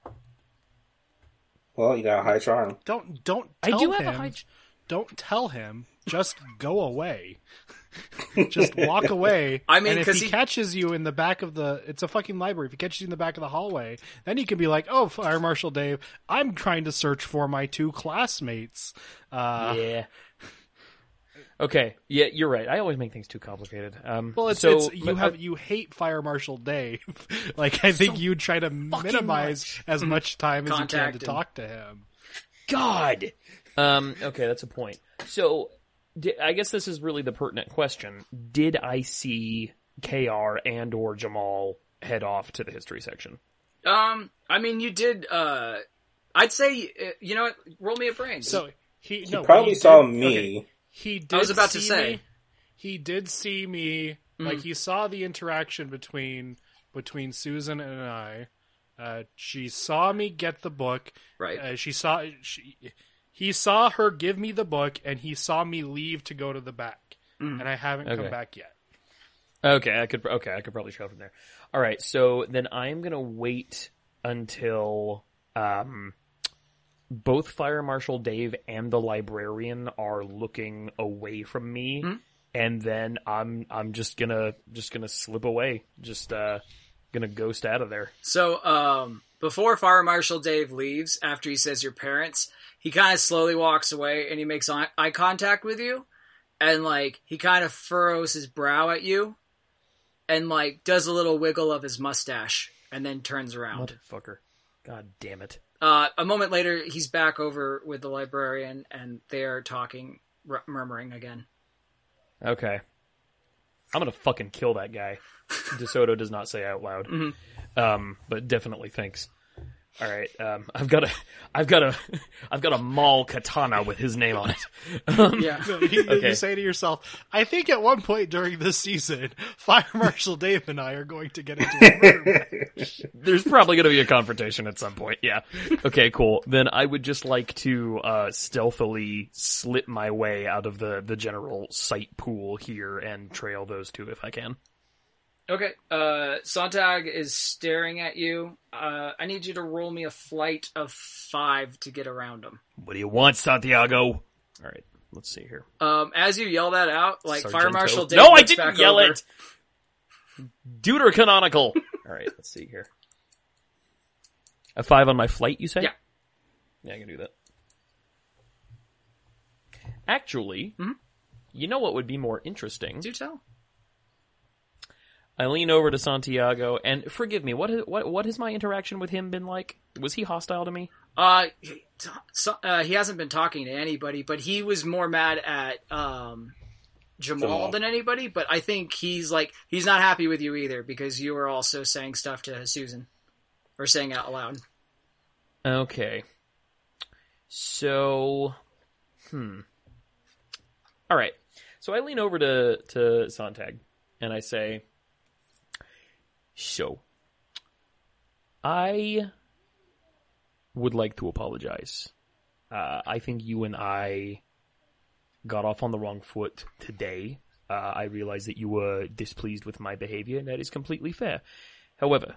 Well, you got a high charm. Don't tell him. I do have a high charm. Don't tell him. Just go away. Just walk away. I mean, and if he catches you in the back of it's a fucking library. If he catches you in the back of the hallway, then you can be like, oh, Fire Marshal Dave, I'm trying to search for my two classmates. Yeah. Okay. Yeah, you're right. I always make things too complicated. Well, you hate Fire Marshal Dave. Like, I think you try to minimize as much time as you can to talk to him. God. Okay, that's a point. So, I guess this is really the pertinent question. Did I see KR and or Jamal head off to the history section? I mean, you did, I'd say, you know what, roll me a brain. So, he probably saw me. Okay. He did. I was about to say. He did see me, like, he saw the interaction between Susan and I. She saw me get the book. Right. He saw her give me the book, and he saw me leave to go to the back, and I haven't come back yet. Okay, I could probably trail from there. All right, so then I'm gonna wait until both Fire Marshal Dave and the librarian are looking away from me, and then I'm just gonna slip away, just gonna ghost out of there. So before Fire Marshal Dave leaves, after he says your parents. He kind of slowly walks away and he makes eye contact with you and like he kind of furrows his brow at you and like does a little wiggle of his mustache and then turns around. Motherfucker. God damn it. A moment later, he's back over with the librarian and they're talking, murmuring again. Okay. I'm going to fucking kill that guy. DeSoto does not say out loud. Mm-hmm. But definitely thanks. All right, I've got a mall katana with his name on it. Yeah. So you say to yourself, I think at one point during this season, Fire Marshal Dave and I are going to get into a room. There's probably going to be a confrontation at some point. Yeah. Okay, cool. Then I would just like to stealthily slip my way out of the general sight pool here and trail those two if I can. Okay, Sontag is staring at you. I need you to roll me a flight of 5 to get around him. What do you want, Santiago? All right, let's see here. As you yell that out, like Sergeant Fire Marshal Dave. No, I didn't yell over. It. Deuterocanonical. All right, let's see here. A 5 on my flight, you say? Yeah. Yeah, I can do that. Actually, You know what would be more interesting? Do tell. I lean over to Santiago, and forgive me, what has my interaction with him been like? Was he hostile to me? He hasn't been talking to anybody, but he was more mad at Jamal than anybody, but I think he's not happy with you either, because you were also saying stuff to Susan, or saying out loud. Okay. So, All right. So I lean over to Sontag, and I say... So, I would like to apologize. I think you and I got off on the wrong foot today. I realize that you were displeased with my behavior, and that is completely fair. However,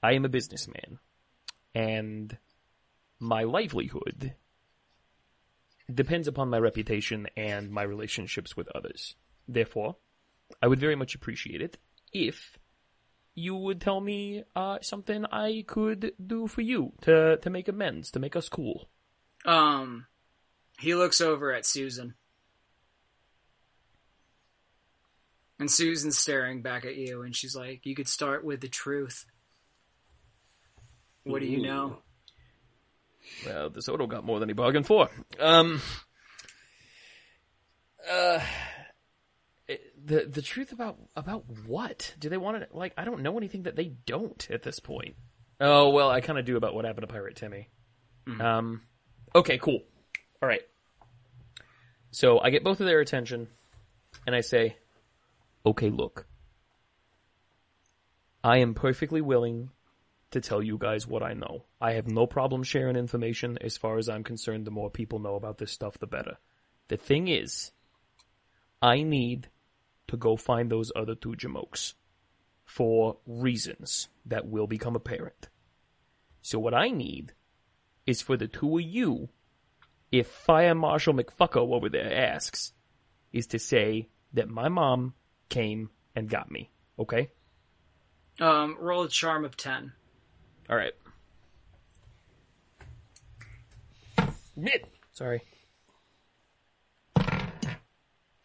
I am a businessman, and my livelihood depends upon my reputation and my relationships with others. Therefore, I would very much appreciate it if... you would tell me something I could do for you to make amends, to make us cool. He looks over at Susan. And Susan's staring back at you, and she's like, you could start with the truth. What do you know? Well, DeSoto got more than he bargained for. The truth about what? Do they want to, like, I don't know anything that they don't at this point. Oh, well, I kind of do about what happened to Pirate Timmy. Mm-hmm. Okay, cool. All right. So I get both of their attention, and I say, okay, look. I am perfectly willing to tell you guys what I know. I have no problem sharing information. As far as I'm concerned, the more people know about this stuff, the better. The thing is, I need... to go find those other two Jamokes for reasons that will become apparent. So what I need is for the two of you, if Fire Marshal McFucko over there asks, is to say that my mom came and got me. Okay? Roll a charm of 10. All right. Sorry.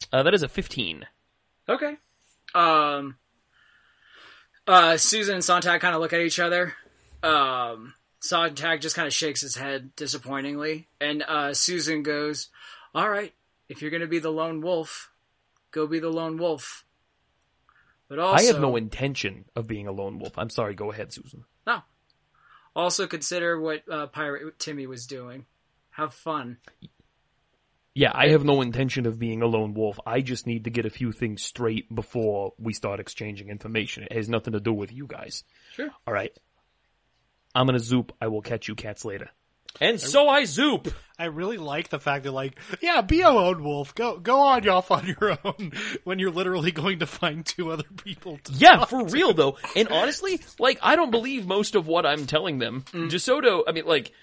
That is a 15. Okay. Susan and Sontag kind of look at each other. Sontag just kind of shakes his head disappointingly. And Susan goes, all right, if you're going to be the lone wolf, go be the lone wolf. But also, I have no intention of being a lone wolf. I'm sorry. Go ahead, Susan. No. Also consider what Pirate Timmy was doing. Have fun. Yeah, I have no intention of being a lone wolf. I just need to get a few things straight before we start exchanging information. It has nothing to do with you guys. Sure. All right. I'm going to zoop. I will catch you cats later. And so I zoop. I really like the fact that, like, yeah, be a lone wolf. Go on off on your own when you're literally going to find two other people to talk for real, to. Though. And honestly, like, I don't believe most of what I'm telling them. DeSoto, I mean, like...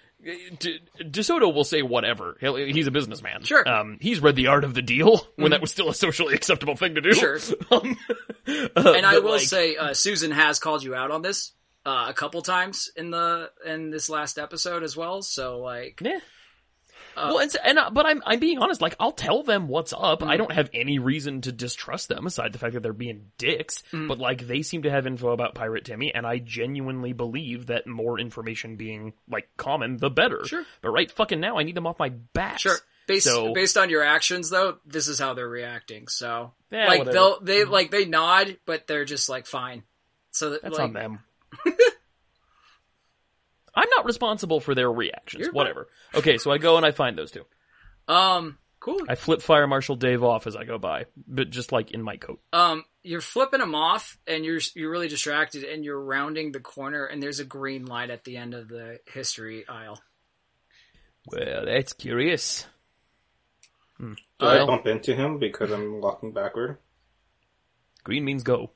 DeSoto will say whatever. He's a businessman. Sure. He's read The Art of the Deal when that was still a socially acceptable thing to do. Sure. And I will say, Susan has called you out on this a couple times in this last episode as well. So like, yeah. Well, but I'm being honest. Like, I'll tell them what's up. I don't have any reason to distrust them aside the fact that they're being dicks. But like, they seem to have info about Pirate Timmy, and I genuinely believe that more information being like common, the better. Sure. But right fucking now, I need them off my back. Sure. Based on your actions, though, this is how they're reacting. So yeah, like whatever. They nod, but they're just like fine. So that's like, on them. not responsible for their reactions. You're whatever. Fine. Okay, so I go and I find those two. Cool. I flip Fire Marshal Dave off as I go by, but just like in my coat. You're flipping him off, and you're really distracted, and you're rounding the corner, and there's a green light at the end of the history aisle. Well, that's curious. Do I bump into him because I'm walking backward? Green means go.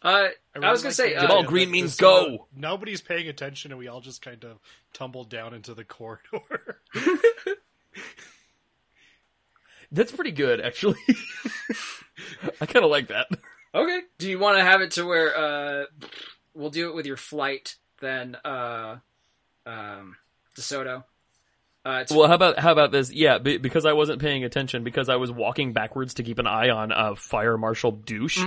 I was going to say... green means go! Nobody's paying attention, and we all just kind of tumble down into the corridor. That's pretty good, actually. I kind of like that. Okay. Do you want to have it to where... we'll do it with your flight, then DeSoto. Well, how about this? Yeah, because I wasn't paying attention, because I was walking backwards to keep an eye on Fire Marshal Douche,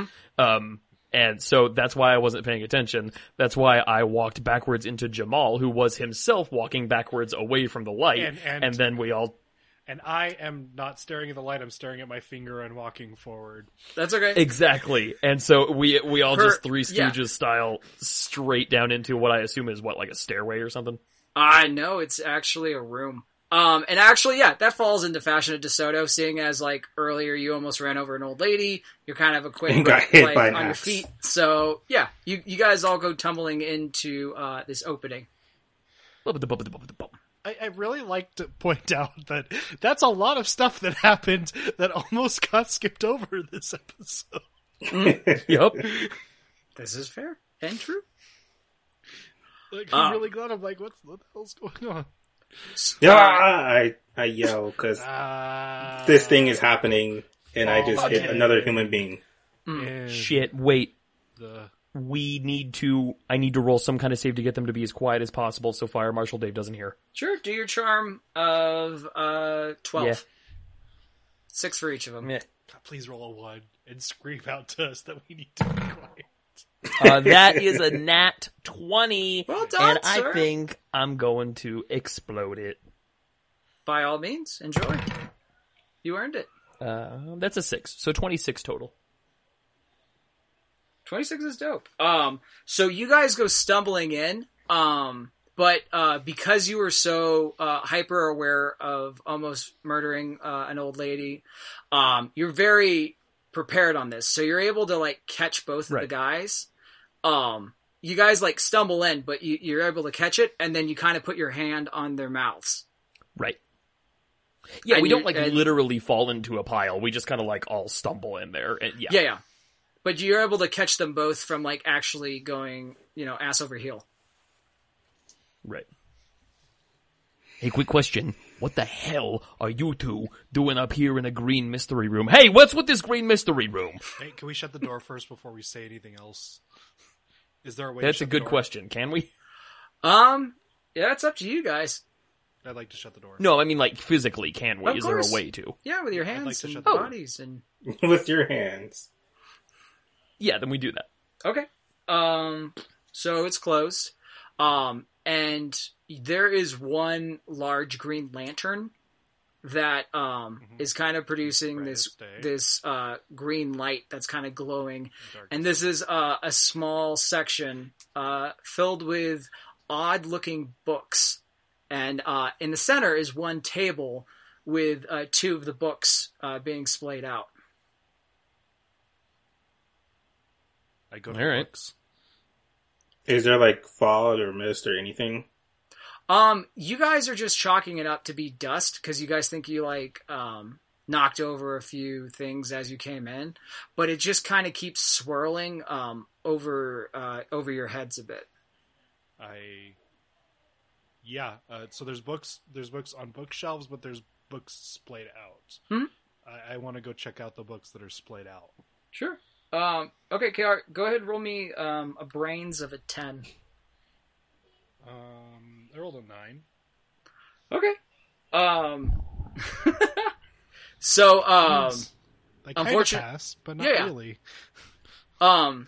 and so that's why I wasn't paying attention. That's why I walked backwards into Jamal, who was himself walking backwards away from the light, and then we all... And I am not staring at the light, I'm staring at my finger and walking forward. That's okay. Exactly. And so we all just Three Stooges style straight down into what I assume is, like a stairway or something? No, it's actually a room. And actually, yeah, that falls into fashion of DeSoto, seeing as, like, earlier you almost ran over an old lady, you're kind of a quick like, on your feet. So, yeah, you guys all go tumbling into this opening. I really like to point out that that's a lot of stuff that happened that almost got skipped over this episode. Yep. This is fair and true. Like, I'm really glad. I'm like, what the hell's going on? Yeah, I yell because this thing is happening, and I just hit another human being. Shit! Wait, I need to roll some kind of save to get them to be as quiet as possible, so Fire Marshal Dave doesn't hear. Sure, do your charm of 12. Yeah. 6 for each of them. Yeah. Please roll a 1 and scream out to us that we need to be quiet. That is a nat 20, well done, and I think I'm going to explode it. By all means, enjoy. You earned it. That's a 6, so 26 total. 26 is dope. So you guys go stumbling in, but because you were so hyper aware of almost murdering an old lady, you're very prepared on this, so you're able to like catch both of the guys. You guys like stumble in, but you're able to catch it, and then you kind of put your hand on their mouths. Right. Yeah, and we don't literally fall into a pile. We just kind of like all stumble in there. And, yeah. But you're able to catch them both from like actually going, ass over heel. Right. Hey, quick question. What the hell are you two doing up here in a green mystery room? Hey, what's with this green mystery room? Hey, can we shut the door first before we say anything else? Is there a way to shut the door? That's a good question. Can we? Yeah, it's up to you guys. I'd like to shut the door. No, I mean, like, physically, can we? Of course. Is there a way to? Yeah, with your hands to shut the bodies. And... with your hands. Yeah, then we do that. Okay. So it's closed. And there is one large green lantern that is kind of producing this green light that's kind of glowing. And this is a small section filled with odd-looking books. And in the center is one table with two of the books being splayed out. I go to the books. Is there, like, fog or mist or anything? You guys are just chalking it up to be dust, because you guys think you, like, knocked over a few things as you came in. But it just kind of keeps swirling over your heads a bit. So there's books. There's books on bookshelves, but there's books splayed out. I want to go check out the books that are splayed out. Sure. Okay, KR, go ahead and roll me a brains of a 10. I rolled a 9. Okay. So, I kind of pass, but not really.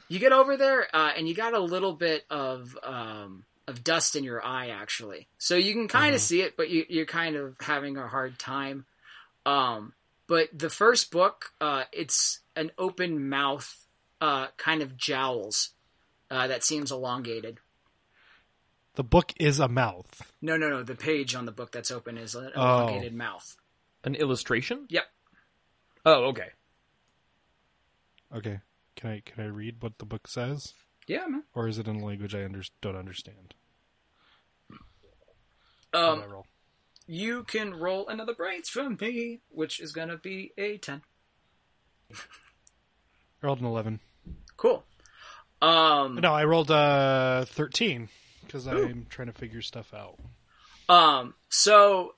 You get over there, and you got a little bit of dust in your eye, actually. So you can kind of see it, but you're kind of having a hard time. But the first book, it's an open mouth, kind of jowls that seems elongated. The book is a mouth. No. The page on the book that's open is an elongated mouth. An illustration? Yep. Oh, okay. Okay. Can I read what the book says? Yeah, man. Or is it in language I don't understand? You can roll another brains from me, which is going to be a 10. I rolled an 11. Cool. No, I rolled a 13. Because I'm trying to figure stuff out. So,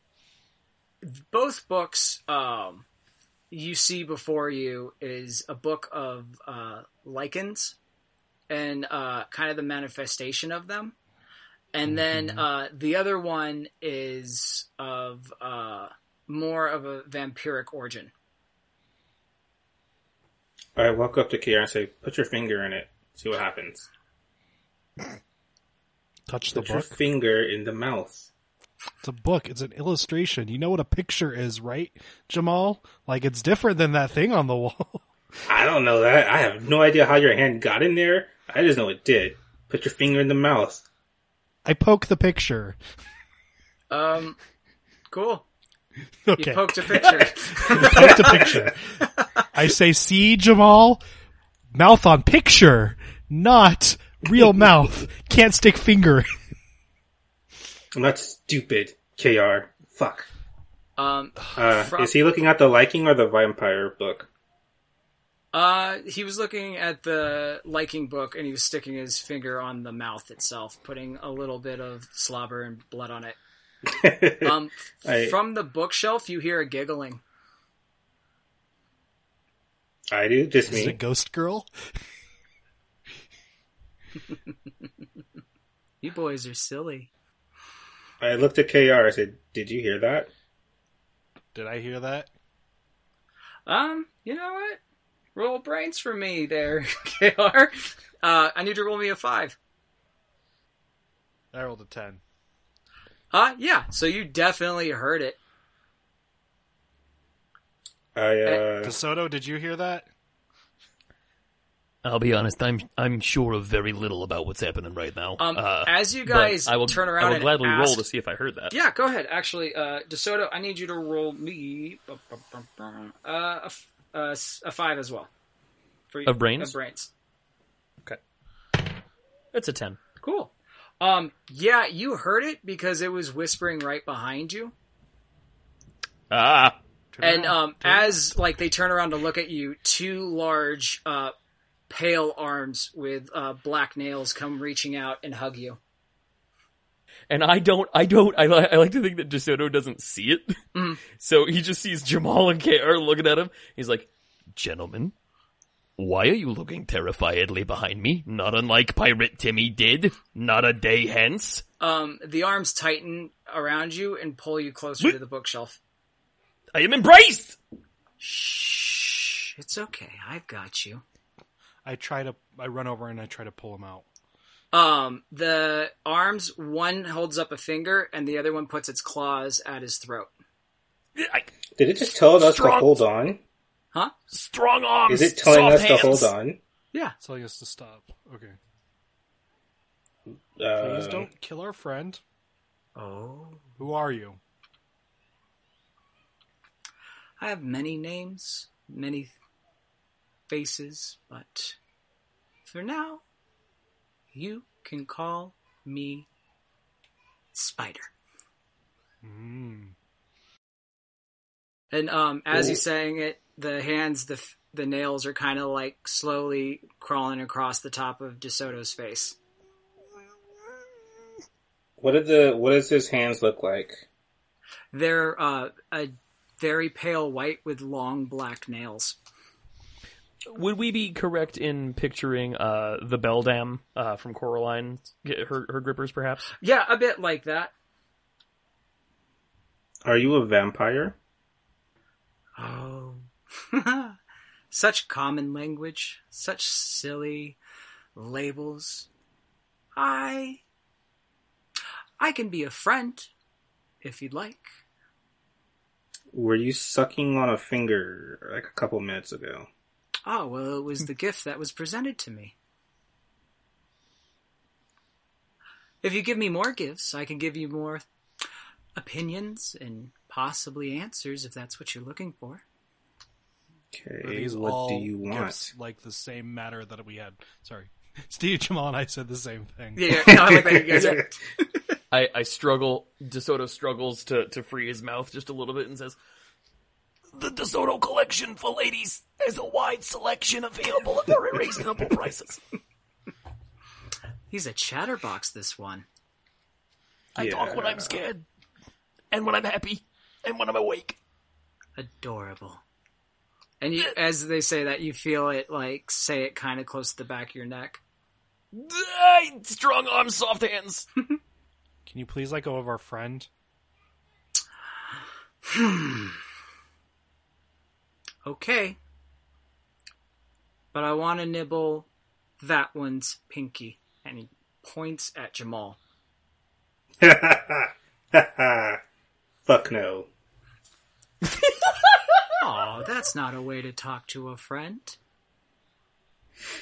both books you see before you is a book of lichens and kind of the manifestation of them. And then the other one is of more of a vampiric origin. All right, walk up to Kiara and say, put your finger in it. See what happens. Touch the book. Put your finger in the mouth. It's a book. It's an illustration. You know what a picture is, right, Jamal? Like, it's different than that thing on the wall. I don't know that. I have no idea how your hand got in there. I just know it did. Put your finger in the mouth. I poke the picture. Cool. Okay. You poked a picture. I poked a picture. I say, see, Jamal? Mouth on picture, not... real mouth. Can't stick finger. I'm not stupid, KR. Fuck. Is he looking at the liking or the vampire book? He was looking at the liking book, and he was sticking his finger on the mouth itself, putting a little bit of slobber and blood on it. From the bookshelf, you hear a giggling. I do, just me. Is it a ghost girl? You boys are silly. I looked at KR. I said, "Did you hear that?" Did I hear that? You know what? Roll brains for me, there, KR. I need to roll me a 5. I rolled a 10. Yeah. So you definitely heard it. DeSoto, did you hear that? I'll be honest. I'm sure of very little about what's happening right now. As you guys turn around, I will gladly roll to see if I heard that. Yeah, go ahead. Actually, DeSoto, I need you to roll me a 5 as well. Of brains. Of brains. Okay. It's a 10. Cool. Yeah, you heard it because it was whispering right behind you. Ah. And as like they turn around to look at you, two large pale arms with black nails come reaching out and hug you. And I like to think that DeSoto doesn't see it. Mm. So he just sees Jamal and KR looking at him. He's like, "Gentlemen, why are you looking terrifiedly behind me? Not unlike Pirate Timmy did, not a day hence." The arms tighten around you and pull you closer to the bookshelf. I am embraced! Shh, it's okay. I've got you. I run over and I try to pull him out. The arms, one holds up a finger and the other one puts its claws at his throat. Did it just tell us to hold on? Huh? Strong arms. Is it telling us to hold on? Yeah. It's telling us to stop. Okay. Please don't kill our friend. Oh. Who are you? I have many names, many faces, but for now, you can call me Spider. Mm. And as he's saying it, the hands, the nails are kind of like slowly crawling across the top of DeSoto's face. What does his hands look like? They're a very pale white with long black nails. Would we be correct in picturing the Beldam from Coraline, her grippers, perhaps? Yeah, a bit like that. Are you a vampire? Oh. Such common language. Such silly labels. I can be a friend, if you'd like. Were you sucking on a finger like a couple minutes ago? Oh, well, it was the gift that was presented to me. If you give me more gifts, I can give you more opinions and possibly answers if that's what you're looking for. Okay, what do you want? Like the same matter that we had. Sorry. Steve, Jamal, and I said the same thing. Yeah, no, I like that you guys are. I struggle. DeSoto struggles to free his mouth just a little bit and says, "The DeSoto collection for ladies has a wide selection available at very reasonable prices." He's a chatterbox, this one. I talk when I'm scared, and when I'm happy, and when I'm awake. Adorable. And you, as they say that, you feel it, like, say it kind of close to the back of your neck. Strong arms, soft hands. Can you please let go of our friend? Okay. But I want to nibble that one's pinky. And he points at Jamal. Fuck no. Oh, that's not a way to talk to a friend.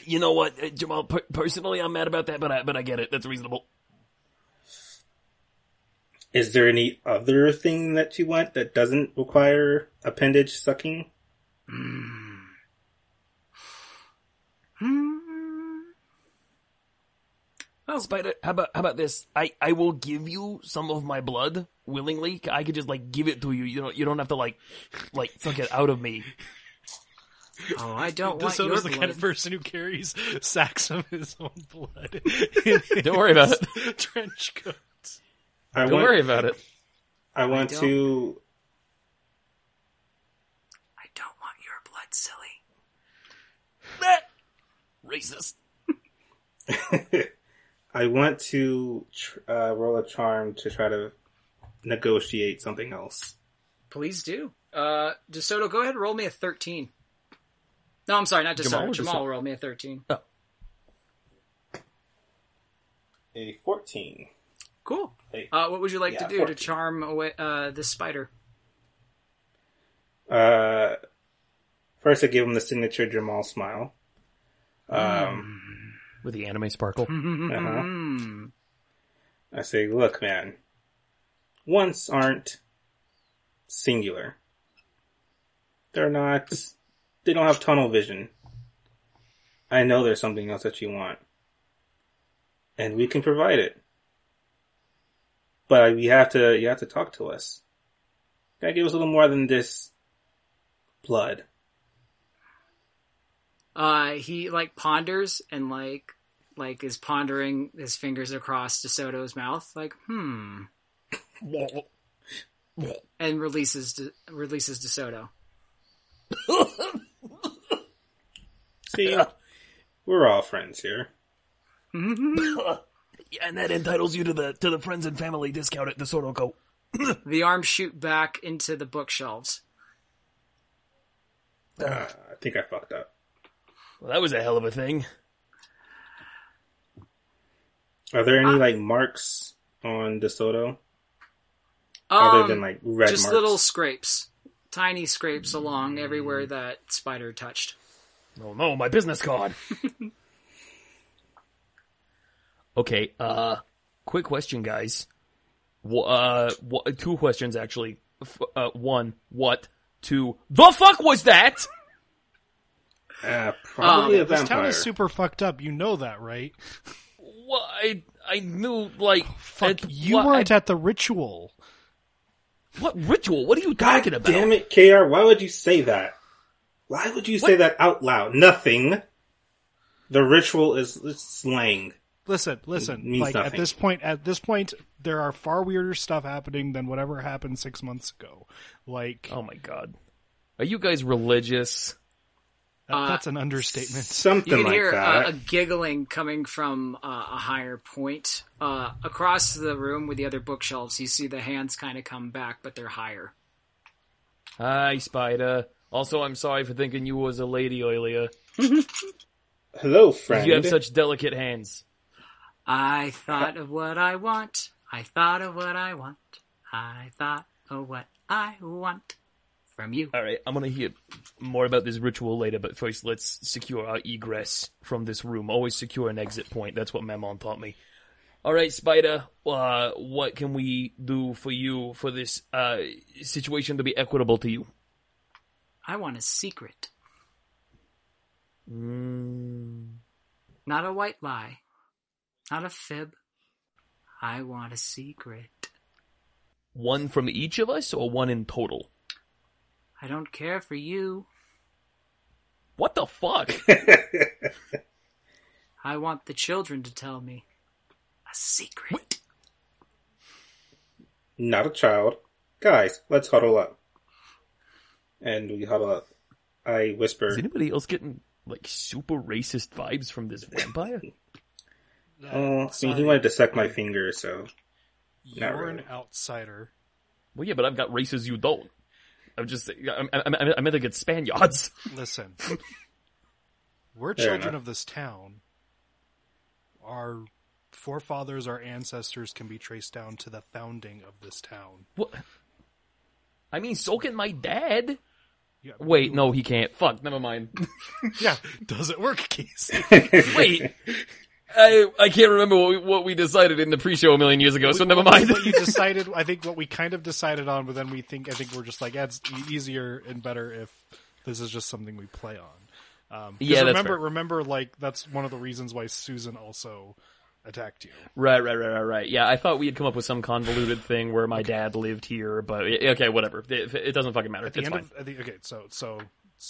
You know what, Jamal? Personally, I'm mad about that, but I get it. That's reasonable. Is there any other thing that you want that doesn't require appendage sucking? Oh, Spider, how about this? I will give you some of my blood willingly. I could just like give it to you. You don't have to like suck it out of me. Oh, I don't want your blood. DeSoto's the kind of person who carries sacks of his own blood. Don't worry about it. Trench coats. Don't worry about it. I don't want your blood, silly. That racist. I want to roll a charm to try to negotiate something else. Please do. DeSoto, go ahead and roll me a 13. No, I'm sorry, not DeSoto. Jamal rolled me a 13. Oh. A 14. Cool. What would you like to do 14. To charm away this spider? First, I give him the signature Jamal smile. With the anime sparkle. I say, look, man. Once aren't singular. They're not... They don't have tunnel vision. I know there's something else that you want. And we can provide it. But you have to talk to us. You gotta give us a little more than this blood. He ponders and like is pondering his fingers across DeSoto's mouth, and releases DeSoto. See, we're all friends here. And that entitles you to the friends and family discount at DeSoto Co. The arms shoot back into the bookshelves. I think I fucked up. Well, that was a hell of a thing. Are there any, marks on DeSoto? Other than, red just marks? Just little scrapes. Tiny scrapes along everywhere that spider touched. Oh, no, my business card! Okay, quick question, guys. Two questions, actually. One, what? Two, the fuck was that?! Probably a vampire. This town is super fucked up. You know that, right? Well, I knew, you weren't at the ritual. What ritual? What are you talking about? Damn it, KR. Why would you say that? Why would you say that out loud? Nothing. The ritual is slang. Listen. It means nothing. At this point, there are far weirder stuff happening than whatever happened 6 months ago. Oh my god. Are you guys religious? That's an understatement. Something like that. You can hear a giggling coming from a higher point. Across the room with the other bookshelves, you see the hands kind of come back, but they're higher. Hi, Spider. Also, I'm sorry for thinking you was a lady earlier. Hello, friend. You have such delicate hands. I thought of what I want. I thought of what I want. I thought of what I want. From you. Alright, I'm gonna hear more about this ritual later, but first let's secure our egress from this room. Always secure an exit point, that's what Mammon taught me. all right, Spider, what can we do for you for this situation to be equitable to you? I want a secret. Not a white lie. Not a fib. I want a secret. One from each of us or one in total? I don't care for you. What the fuck? I want the children to tell me a secret. What? Not a child. Guys, let's huddle up. And we huddle up. I whisper. Is anybody else getting, like, super racist vibes from this vampire? Oh, I mean, he wanted to suck my finger, so... You're an outsider. Well, yeah, but I've got races you don't. I'm at the good Spaniards. Listen. We're children of this town. Our forefathers, our ancestors can be traced down to the founding of this town. What? I mean, so can my dad. Yeah, wait, no, he can't. Fuck, never mind. Yeah, doesn't work, Casey. Wait. I can't remember what we decided in the pre-show a million years ago, so never mind. What you decided, I think what we kind of decided on, but then I think we're just like, it's easier and better if this is just something we play on. Yeah, remember, like, that's one of the reasons why Susan also attacked you. Right. Yeah, I thought we had come up with some convoluted thing where my dad lived here, but okay, whatever. It doesn't fucking matter. It's fine. So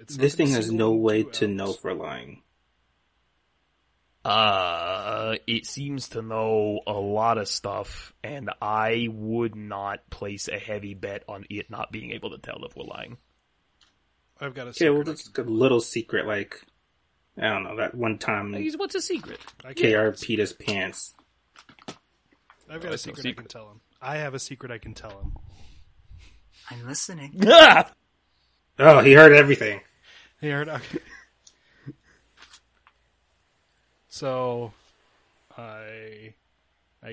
it's this thing has no way to know for lying. It seems to know a lot of stuff, and I would not place a heavy bet on it not being able to tell if we're lying. I've got a secret. Yeah, well, that's a little secret, like, I don't know, that one time... What's a secret? K.R. Peta's pants. I've got a secret I can tell him. I have a secret I can tell him. I'm listening. Oh, he heard everything. Okay. So, I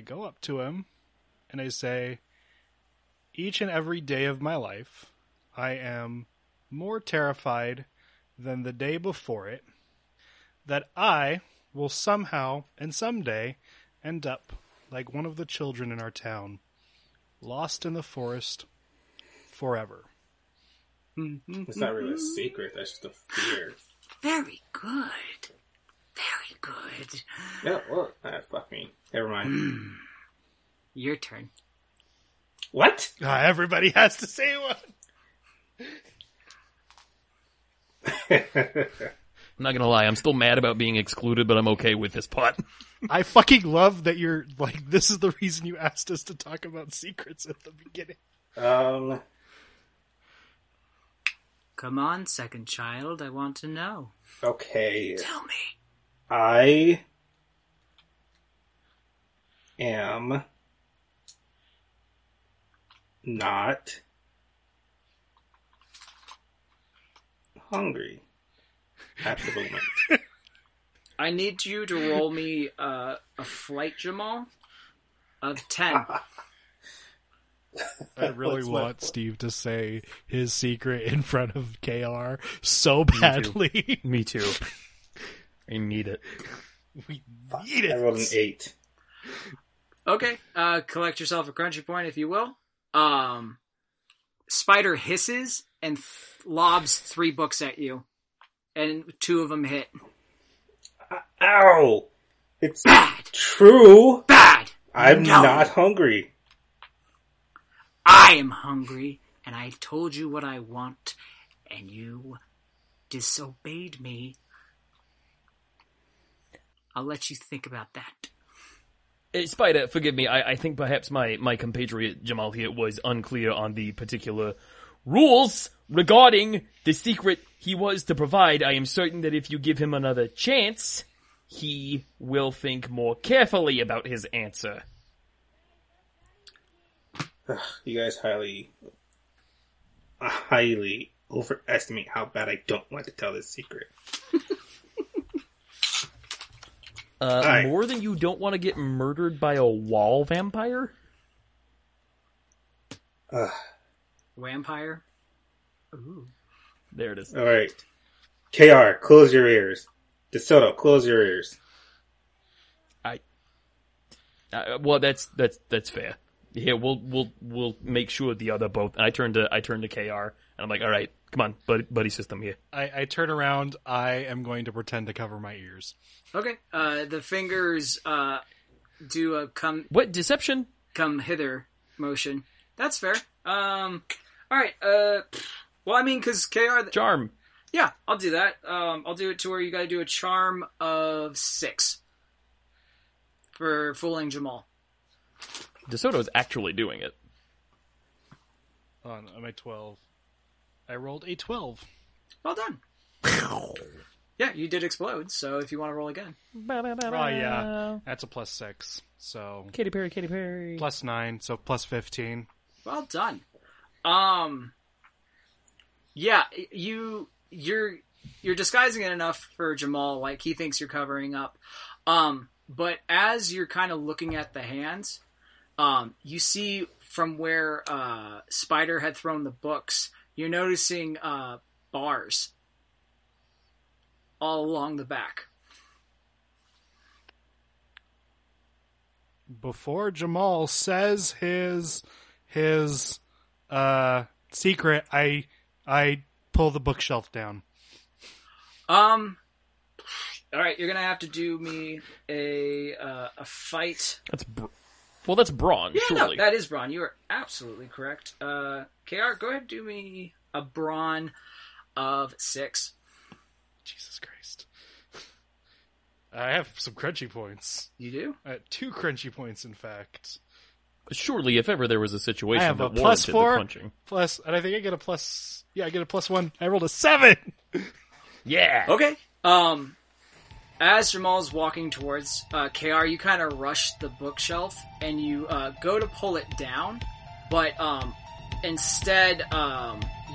go up to him, and I say, each and every day of my life, I am more terrified than the day before it, that I will somehow and someday end up like one of the children in our town, lost in the forest forever. It's not really a secret, that's just a fear. Very good. Very good. Yeah, well, fuck me. Never mind. Your turn. What? Everybody has to say one. I'm not gonna lie, I'm still mad about being excluded, but I'm okay with this pot. I fucking love that you're like, this is the reason you asked us to talk about secrets at the beginning. Come on, second child, I want to know. Okay. Tell me. I am not hungry at the moment. I need you to roll me a flight, Jamal, of 10. I really want Steve to say his secret in front of KR so badly. Me too. I need it. We need it. I rolled an 8. Okay. Collect yourself a crunchy point, if you will. Spider hisses and lobs 3 books at you. And 2 of them hit. Ow! It's bad. True. Bad! I'm not hungry. I am hungry, and I told you what I want, and you disobeyed me. I'll let you think about that. Hey, Spider, forgive me. I think perhaps my compatriot Jamal here was unclear on the particular rules regarding the secret he was to provide. I am certain that if you give him another chance, he will think more carefully about his answer. You guys highly overestimate how bad I don't want to tell this secret. More than you don't want to get murdered by a wall vampire? Vampire? Ooh. There it is. Alright. KR, close your ears. DeSoto, close your ears. I Well, that's fair. Yeah, we'll make sure the other both. And I turn to KR and I'm like, all right, come on, buddy system here. I turn around. I am going to pretend to cover my ears. Okay. The fingers do a come. What deception? Come hither motion. That's fair. All right. Well, I mean, because KR charm. Yeah, I'll do that. I'll do it to where you got to do a charm of 6 for fooling Jamal. DeSoto is actually doing it. I'm at 12. I rolled a 12. Well done. Yeah, you did explode, so if you want to roll again. Oh, yeah. That's a plus 6. So Katy Perry. Plus 9, so plus 15. Well done. Yeah, you're disguising it enough for Jamal, like he thinks you're covering up. But as you're kind of looking at the hands, you see from where Spider had thrown the books, you're noticing bars all along the back. Before Jamal says his secret, I pull the bookshelf down. All right, you're gonna have to do me a fight. That's that's brawn. Yeah, surely. No, that is brawn. You are absolutely correct. KR, go ahead and do me a brawn of 6. Jesus Christ! I have some crunchy points. You do? 2 crunchy points, in fact. Surely, if ever there was a situation that warranted the punching. Plus, and I think I get a plus. Yeah, I get a plus 1. I rolled a 7. Yeah. Okay. As Jamal's walking towards KR, you kind of rush the bookshelf and you go to pull it down, but instead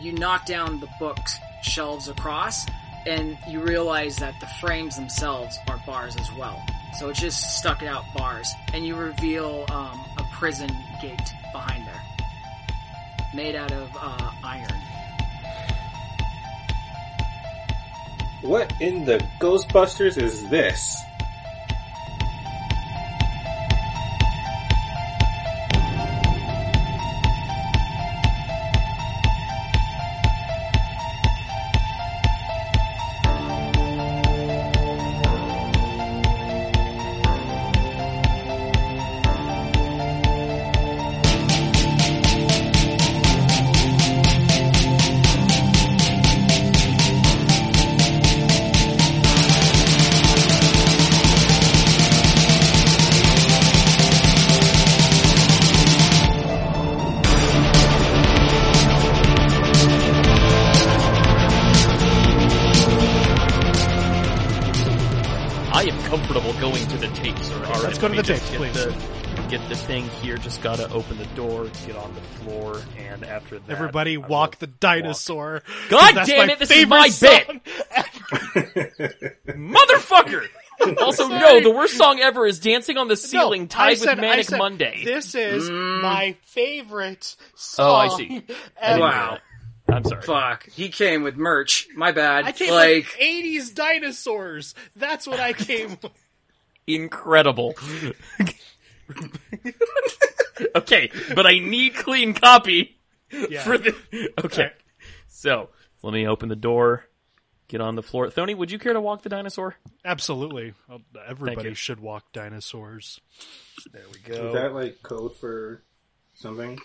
you knock down the bookshelves across, and you realize that the frames themselves are bars as well. So it's just stuck out bars, and you reveal a prison gate behind there, made out of iron. What in the Ghostbusters is this? Just gotta open the door, get on the floor, and after that, everybody walk the dinosaur. Walk. God damn it! This is my bit, motherfucker. Also, no, the worst song ever is "Dancing on the Ceiling" tied with "Manic Monday." This is my favorite song. Oh, I see. Wow. I'm sorry. Fuck. He came with merch. My bad. I came with 80s dinosaurs. That's what I came with. Incredible. Okay, but I need clean copy for the... Okay, so let me open the door, get on the floor. Thony, would you care to walk the dinosaur? Absolutely. Everybody should walk dinosaurs. There we go. Is that like code for something?